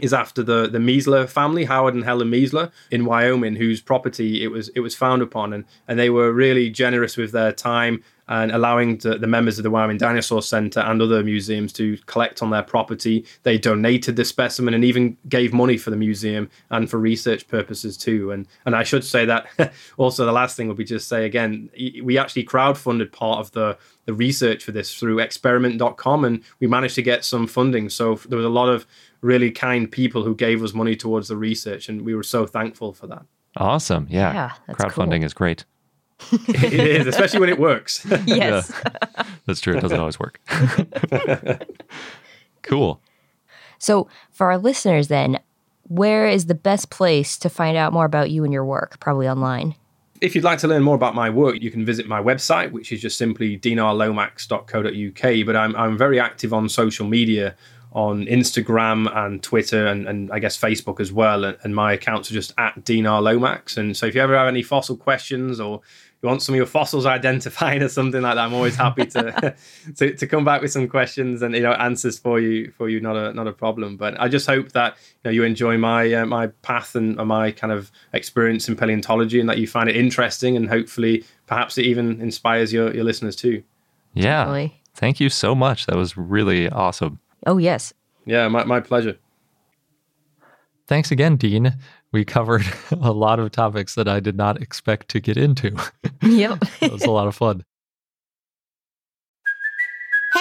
is after the Meisler family, Howard and Helen Meisler in Wyoming, whose property it was found upon. And they were really generous with their time and allowing the members of the Wyoming Dinosaur Center and other museums to collect on their property. They donated the specimen and even gave money for the museum and for research purposes too. And I should say that also the last thing would be just say again, we actually crowdfunded part of the research for this through experiment.com, and we managed to get some funding. So there was a lot of really kind people who gave us money towards the research, and we were so thankful for that. Awesome. Yeah crowdfunding cool. Is great. It is, especially when it works. Yes. Yeah, that's true. It doesn't always work. Cool. So for our listeners then, where is the best place to find out more about you and your work? Probably online. If you'd like to learn more about my work, you can visit my website, which is just simply dinarlomax.co.uk. But I'm very active on social media, on Instagram and Twitter and I guess Facebook as well. And my accounts are just at dinarlomax. And so if you ever have any fossil questions or you want some of your fossils identified or something like that, I'm always happy to to come back with some questions and answers for you. Not a problem. But I just hope that you enjoy my path and my kind of experience in paleontology, and that you find it interesting, and hopefully perhaps it even inspires your listeners too. Yeah, definitely. Thank you so much. That was really awesome. Oh, yes. Yeah, my pleasure. Thanks again, Dean. We covered a lot of topics that I did not expect to get into. Yep. It was a lot of fun. Hey,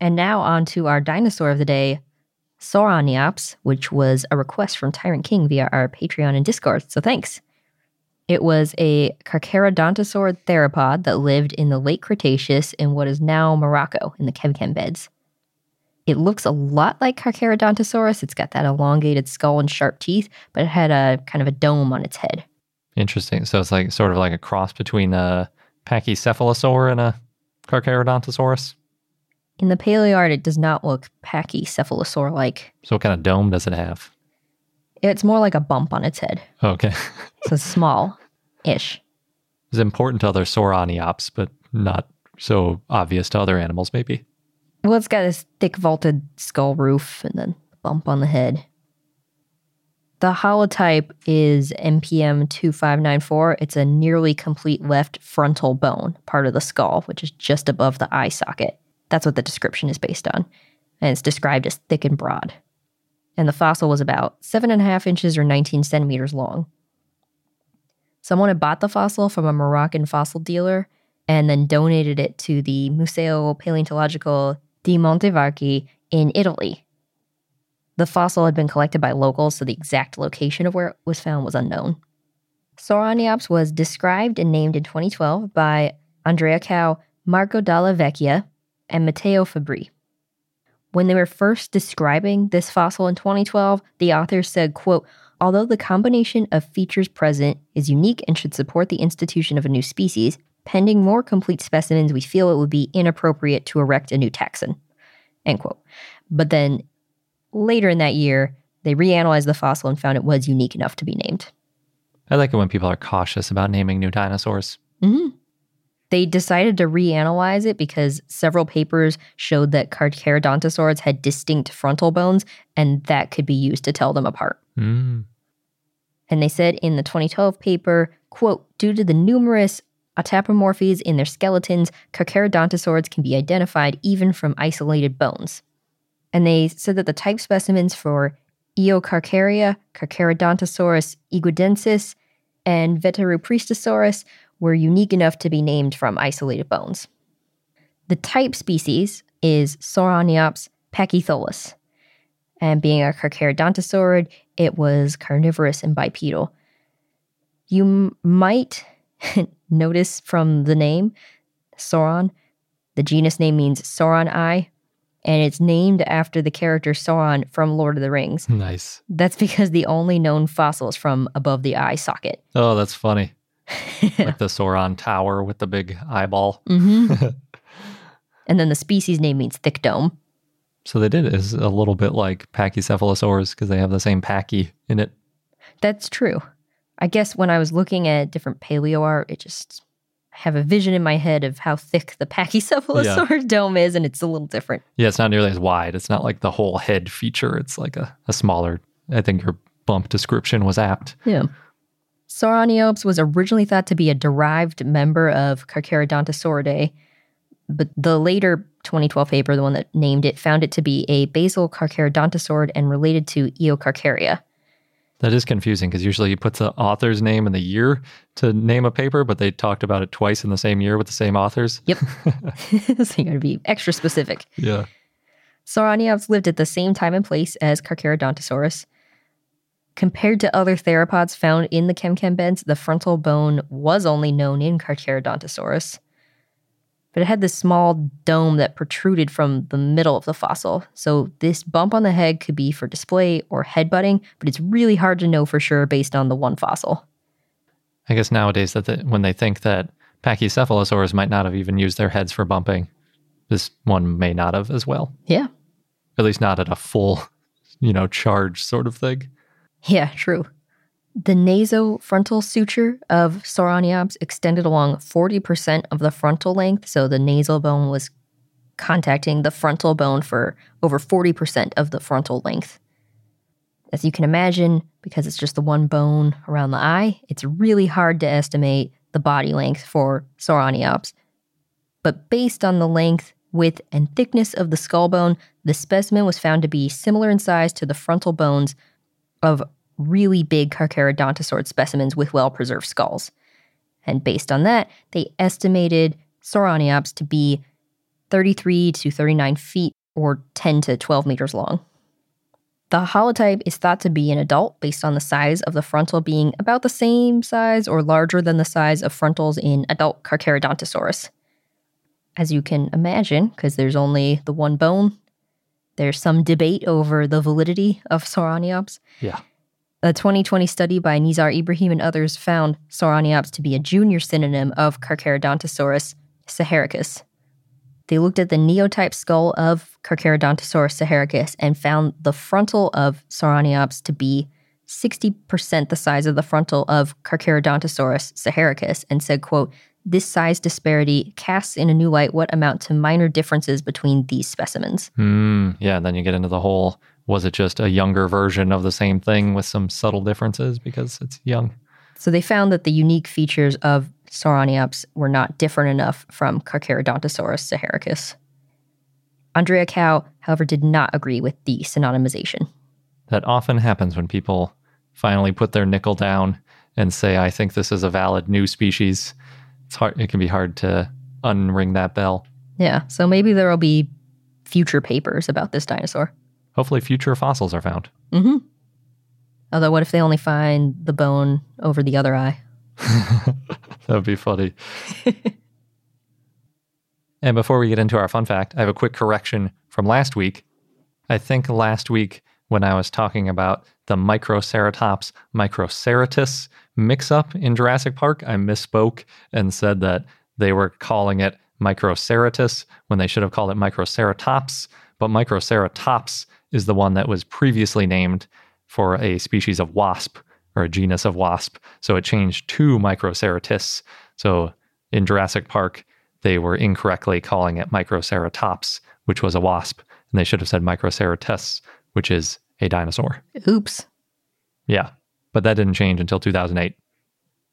And now on to our dinosaur of the day, Sauroniops, which was a request from Tyrant King via our Patreon and Discord, so thanks. It was a Carcharodontosaur theropod that lived in the late Cretaceous in what is now Morocco in the Kem Kem beds. It looks a lot like Carcharodontosaurus. It's got that elongated skull and sharp teeth, but it had a kind of a dome on its head. Interesting. So it's like sort of like a cross between a Pachycephalosaur and a Carcharodontosaurus? In the paleo art, it does not look Pachycephalosaur-like. So what kind of dome does it have? It's more like a bump on its head. Okay. So it's small-ish. It's important to other Sauroniops, but not so obvious to other animals, maybe. Well, it's got this thick vaulted skull roof and then bump on the head. The holotype is MPM 2594. It's a nearly complete left frontal bone, part of the skull, which is just above the eye socket. That's what the description is based on. And it's described as thick and broad. And the fossil was about 7.5 inches or 19 centimeters long. Someone had bought the fossil from a Moroccan fossil dealer and then donated it to the Museo Paleontologico di Montevarchi in Italy. The fossil had been collected by locals, so the exact location of where it was found was unknown. Sauroniops was described and named in 2012 by Andrea Cao, Marco Dalla Vecchia, and Matteo Fabri. When they were first describing this fossil in 2012, the authors said, quote, "Although the combination of features present is unique and should support the institution of a new species, pending more complete specimens, we feel it would be inappropriate to erect a new taxon," end quote. But then later in that year, they reanalyzed the fossil and found it was unique enough to be named. I like it when people are cautious about naming new dinosaurs. Mm-hmm. They decided to reanalyze it because several papers showed that Carcharodontosaurs had distinct frontal bones, and that could be used to tell them apart. Mm. And they said in the 2012 paper, quote, "Due to the numerous autapomorphies in their skeletons, Carcharodontosaurs can be identified even from isolated bones." And they said that the type specimens for Eocarcharia, Carcharodontosaurus iguodensis, and Veteropriestosaurus were unique enough to be named from isolated bones. The type species is Sauroniops pachytholus, and being a Carcharodontosaurid, it was carnivorous and bipedal. You might notice from the name, Sauron, the genus name means Sauron Eye, and it's named after the character Sauron from Lord of the Rings. Nice. That's because the only known fossil is from above the eye socket. Oh, that's funny. Like the Sauron Tower with the big eyeball. Mm-hmm. And then the species name means thick dome. So they did. It's a little bit like Pachycephalosaurs because they have the same pachy in it. That's true. I guess when I was looking at different paleo art, it just have a vision in my head of how thick the Pachycephalosaur dome is, and it's a little different. Yeah, it's not nearly as wide. It's not like the whole head feature. It's like a smaller. I think your bump description was apt. Yeah. Sauroniops was originally thought to be a derived member of Carcharodontosauridae, but the later 2012 paper, the one that named it, found it to be a basal Carcharodontosaurid and related to Eocarcharia. That is confusing because usually you put the author's name and the year to name a paper, but they talked about it twice in the same year with the same authors. Yep. So you got to be extra specific. Yeah. Sauroniops lived at the same time and place as Carcharodontosaurus. Compared to other theropods found in the Kem Kem beds, the frontal bone was only known in Carcharodontosaurus. But it had this small dome that protruded from the middle of the fossil. So this bump on the head could be for display or headbutting, but it's really hard to know for sure based on the one fossil. I guess nowadays that when they think that Pachycephalosaurs might not have even used their heads for bumping, this one may not have as well. Yeah. At least not at a full, charge sort of thing. Yeah, true. The nasofrontal suture of Sauroniops extended along 40% of the frontal length, so the nasal bone was contacting the frontal bone for over 40% of the frontal length. As you can imagine, because it's just the one bone around the eye, it's really hard to estimate the body length for Sauroniops. But based on the length, width, and thickness of the skull bone, the specimen was found to be similar in size to the frontal bones of really big Carcharodontosaurid specimens with well-preserved skulls. And based on that, they estimated Sauroniops to be 33 to 39 feet or 10 to 12 meters long. The holotype is thought to be an adult based on the size of the frontal being about the same size or larger than the size of frontals in adult Carcharodontosaurus. As you can imagine, because there's only the one bone, there's some debate over the validity of Sauroniops. Yeah. A 2020 study by Nizar Ibrahim and others found Sauroniops to be a junior synonym of Carcharodontosaurus saharicus. They looked at the neotype skull of Carcharodontosaurus saharicus and found the frontal of Sauroniops to be 60% the size of the frontal of Carcharodontosaurus saharicus and said, quote, "This size disparity casts in a new light what amount to minor differences between these specimens." Yeah, and then you get into the whole, was it just a younger version of the same thing with some subtle differences because it's young? So they found that the unique features of Sauroniops were not different enough from Carcharodontosaurus saharicus. Andrea Cow, however, did not agree with the synonymization. That often happens when people finally put their nickel down and say, I think this is a valid new species. It's hard. It can be hard to unring that bell. Yeah, so maybe there will be future papers about this dinosaur. Hopefully future fossils are found. Mm-hmm. Although what if they only find the bone over the other eye? That would be funny. And before we get into our fun fact, I have a quick correction from last week. I think last week when I was talking about the Microceratops-Microceratus mix-up in Jurassic Park, I misspoke and said that they were calling it Microceratus when they should have called it Microceratops. But Microceratops is the one that was previously named for a species of wasp or a genus of wasp. So it changed to Microceratus. So in Jurassic Park, they were incorrectly calling it Microceratops, which was a wasp. And they should have said Microceratus, which is a dinosaur. Oops. Yeah. But that didn't change until 2008,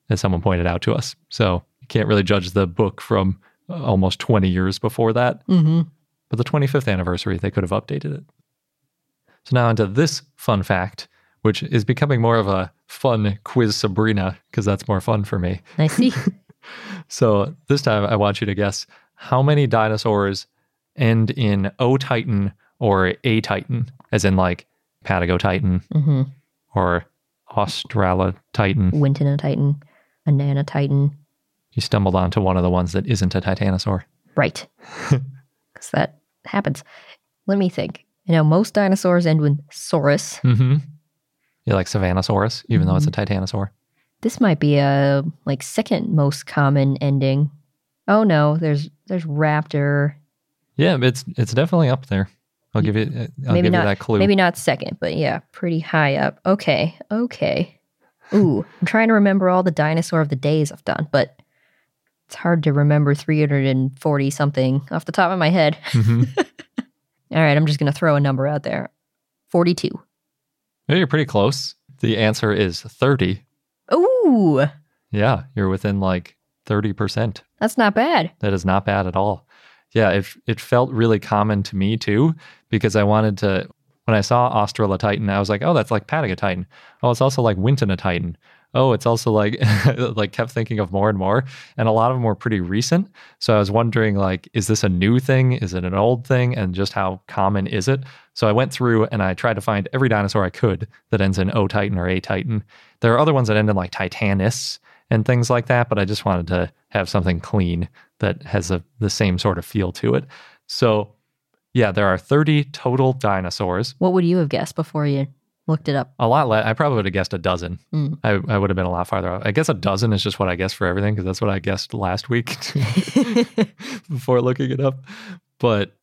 as someone pointed out to us. So you can't really judge the book from almost 20 years before that. Mm-hmm. But the 25th anniversary, they could have updated it. So now onto this fun fact, which is becoming more of a fun quiz Sabrina, because that's more fun for me. I see. So this time I want you to guess how many dinosaurs end in O-Titan or A-Titan, as in like Patagotitan or Australotitan, Wintonotitan, Ananotitan. You stumbled onto one of the ones that isn't a titanosaur. Right. Because that happens. Let me think. You know, most dinosaurs end with saurus. Mm-hmm. You like Savannosaurus, even though it's a titanosaur. This might be a like second most common ending. Oh no, there's raptor. Yeah, it's definitely up there. I'll give you, I'll give you that clue. Maybe not second, but yeah, pretty high up. Okay. Ooh, I'm trying to remember all the Dinosaur of the Days I've done, but it's hard to remember 340-something off the top of my head. All right, I'm just going to throw a number out there. 42. Yeah, you're pretty close. The answer is 30. Ooh. Yeah, you're within like 30%. That's not bad. That is not bad at all. Yeah, it felt really common to me too, because I wanted to, when I saw Australotitan, I was like, oh, that's like Patagotitan. Oh, it's also like Wintonotitan. Oh, it's also like, kept thinking of more and more. And a lot of them were pretty recent. So I was wondering, like, is this a new thing? Is it an old thing? And just how common is it? So I went through and I tried to find every dinosaur I could that ends in O-Titan or A-Titan. There are other ones that end in like Titanus and things like that, but I just wanted to have something clean that has the same sort of feel to it. So yeah, there are 30 total dinosaurs. What would you have guessed before you looked it up? A lot less. I probably would have guessed a dozen. I would have been a lot farther off. I guess a dozen is just what I guessed for everything, because that's what I guessed last week before looking it up. But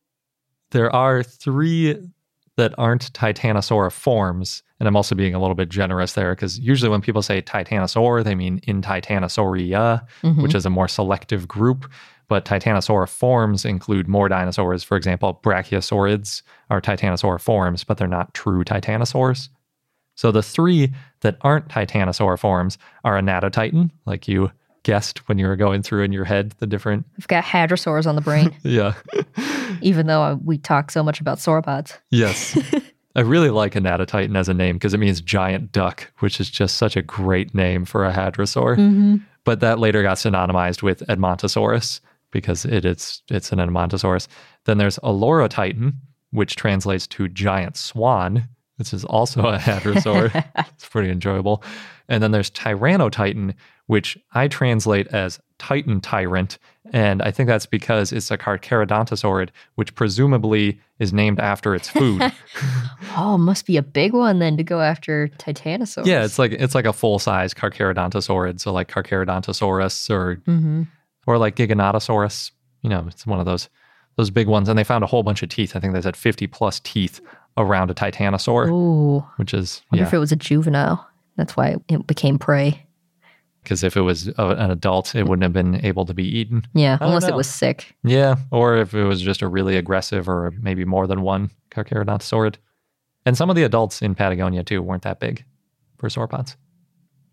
there are three that aren't titanosaur forms. And I'm also being a little bit generous there, because usually when people say titanosaur, they mean in Titanosauria, which is a more selective group. But titanosaur forms include more dinosaurs. For example, brachiosaurids are titanosaur forms, but they're not true titanosaurs. So the three that aren't titanosaur forms are Anatotitan, like you guessed when you were going through in your head the different... I've got hadrosaurs on the brain. Yeah. Even though we talk so much about sauropods. Yes. I really like Anatotitan as a name because it means giant duck, which is just such a great name for a hadrosaur. But that later got synonymized with Edmontosaurus because it's an Edmontosaurus. Then there's Olorotitan, which translates to giant swan, which is also a hadrosaur. It's pretty enjoyable. And then there's Tyrannotitan, which I translate as Titan Tyrant, And I think that's because it's a Carcharodontosaur, which presumably is named after its food. Oh, must be a big one then to go after Titanosaurus. Yeah, it's like a full-size Carcharodontosaur. So like Carcharodontosaurus or like Giganotosaurus. You know, it's one of those big ones. And they found a whole bunch of teeth. I think they said 50 plus teeth around a Titanosaur. Ooh. Which is, I wonder if it was a juvenile. That's why it became prey. Because if it was an adult, it wouldn't have been able to be eaten. Yeah, unless it was sick. Yeah, or if it was just a really aggressive or maybe more than one Carcharodontosaur. And some of the adults in Patagonia, too, weren't that big for sauropods.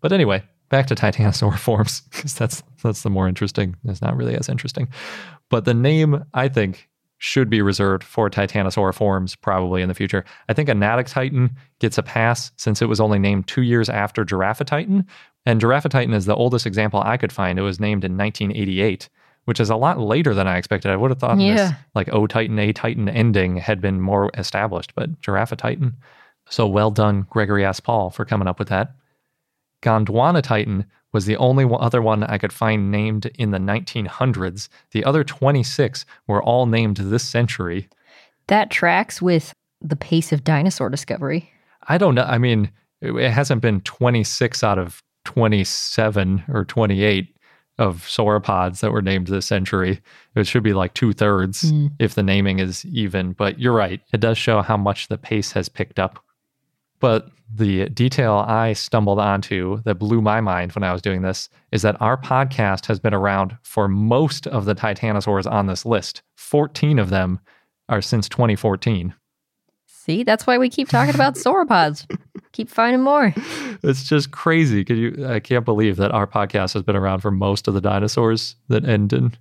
But anyway, back to Titanosaur forms, because that's the more interesting. It's not really as interesting. But the name, I think, should be reserved for Titanosaur forms probably in the future. I think Anaticotitan gets a pass since it was only named 2 years after Giraffatitan. And Giraffatitan is the oldest example I could find. It was named in 1988, which is a lot later than I expected. I would have thought this like O-Titan, A-Titan ending had been more established, but Giraffatitan. So well done, Gregory S. Paul, for coming up with that. Gondwanatitan was the only other one I could find named in the 1900s. The other 26 were all named this century. That tracks with the pace of dinosaur discovery. I don't know. I mean, it hasn't been 26 out of 27 or 28 of sauropods that were named this century. It should be like 2/3 if the naming is even. But you're right. It does show how much the pace has picked up. But the detail I stumbled onto that blew my mind when I was doing this is that our podcast has been around for most of the titanosaurs on this list. 14 of them are since 2014. See, that's why we keep talking about sauropods. Keep finding more. It's just crazy. I can't believe that our podcast has been around for most of the dinosaurs that end in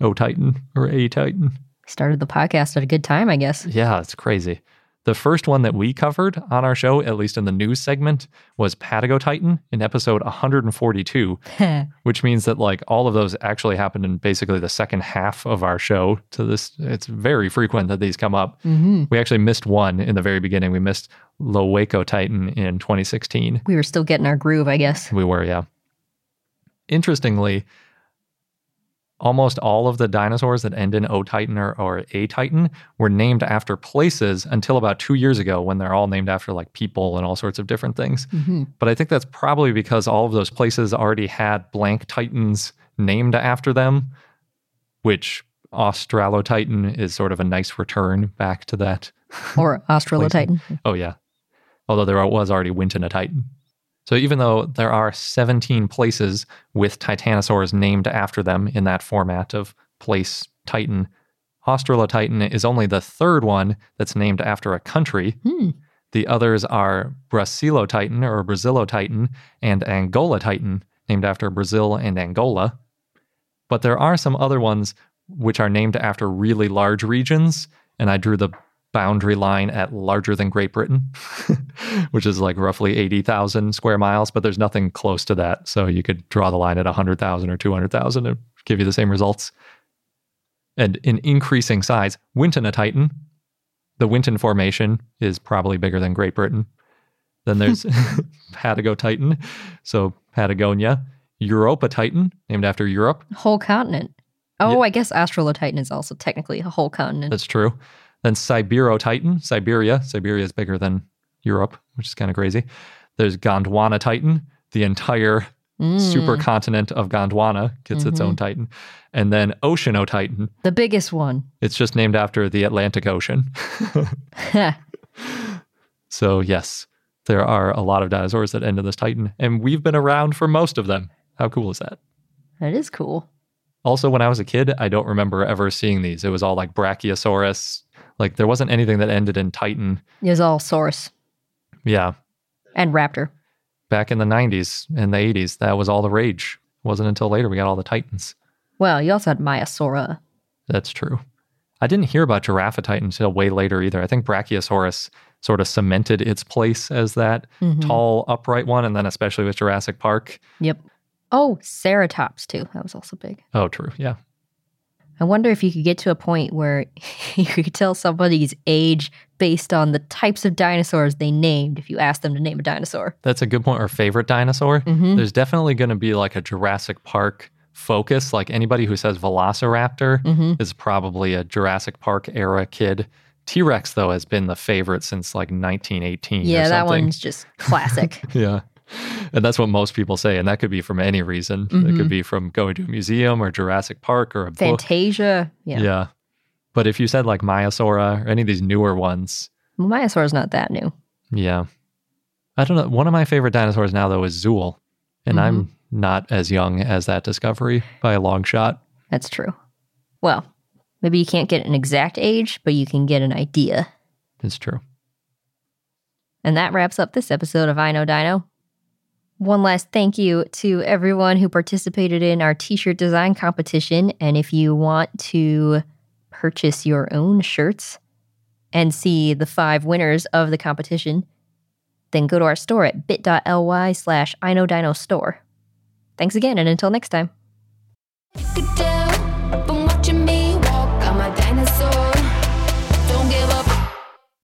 O-Titan or A-Titan. Started the podcast at a good time, I guess. Yeah, it's crazy. The first one that we covered on our show, at least in the news segment, was Patagotitan in episode 142, which means that like all of those actually happened in basically the second half of our show. To this, it's very frequent that these come up. Mm-hmm. We actually missed one in the very beginning. We missed Lowacotitan in 2016. We were still getting our groove, I guess. We were, yeah. Interestingly, almost all of the dinosaurs that end in O-Titan or A-Titan were named after places until about 2 years ago when they're all named after like people and all sorts of different things. Mm-hmm. But I think that's probably because all of those places already had blank titans named after them, which Australotitan is sort of a nice return back to that. Or Australotitan. Oh, yeah. Although there was already Wintonotitan. So even though there are 17 places with titanosaurs named after them in that format of place titan, Australotitan is only the third one that's named after a country. Hmm. The others are Brasilotitan or Brasilotitan and Angolatitan, named after Brazil and Angola. But there are some other ones which are named after really large regions, and I drew the boundary line at larger than Great Britain, which is like roughly 80,000 square miles, but there's nothing close to that. So you could draw the line at 100,000 or 200,000 and give you the same results. And in increasing size, Wintonotitan, the Winton Formation is probably bigger than Great Britain. Then there's Patagotitan, so Patagonia, Europatitan, named after Europe. Whole continent. Oh, yeah. I guess Australotitan is also technically a whole continent. That's true. Then Siberotitan, Siberia. Siberia is bigger than Europe, which is kind of crazy. There's Gondwanatitan. The entire supercontinent of Gondwana gets its own titan. And then Oceanotitan. The biggest one. It's just named after the Atlantic Ocean. So yes, there are a lot of dinosaurs that end in this titan. And we've been around for most of them. How cool is that? That is cool. Also, when I was a kid, I don't remember ever seeing these. It was all like Brachiosaurus. Like, there wasn't anything that ended in Titan. It was all Saurus. Yeah. And Raptor. Back in the 90s and the 80s, that was all the rage. It wasn't until later we got all the Titans. Well, you also had Myasaura. That's true. I didn't hear about Giraffatitan until way later either. I think Brachiosaurus sort of cemented its place as that tall, upright one, and then especially with Jurassic Park. Yep. Oh, Ceratops, too. That was also big. Oh, true. Yeah. I wonder if you could get to a point where you could tell somebody's age based on the types of dinosaurs they named if you asked them to name a dinosaur. That's a good point. Or favorite dinosaur. There's definitely going to be like a Jurassic Park focus. Like anybody who says Velociraptor is probably a Jurassic Park era kid. T-Rex, though, has been the favorite since like 1918 or something. Yeah, that one's just classic. Yeah. And that's what most people say. And that could be from any reason. It could be from going to a museum or Jurassic Park or a Fantasia. Book. Yeah. Yeah. But if you said like Myasaura or any of these newer ones. Well, Myasaura's not that new. Yeah. I don't know. One of my favorite dinosaurs now, though, is Zool. And I'm not as young as that discovery by a long shot. That's true. Well, maybe you can't get an exact age, but you can get an idea. It's true. And that wraps up this episode of I Know Dino. One last thank you to everyone who participated in our t-shirt design competition. And if you want to purchase your own shirts and see the 5 winners of the competition, then go to our store at bit.ly/inodinostore. Thanks again, and until next time.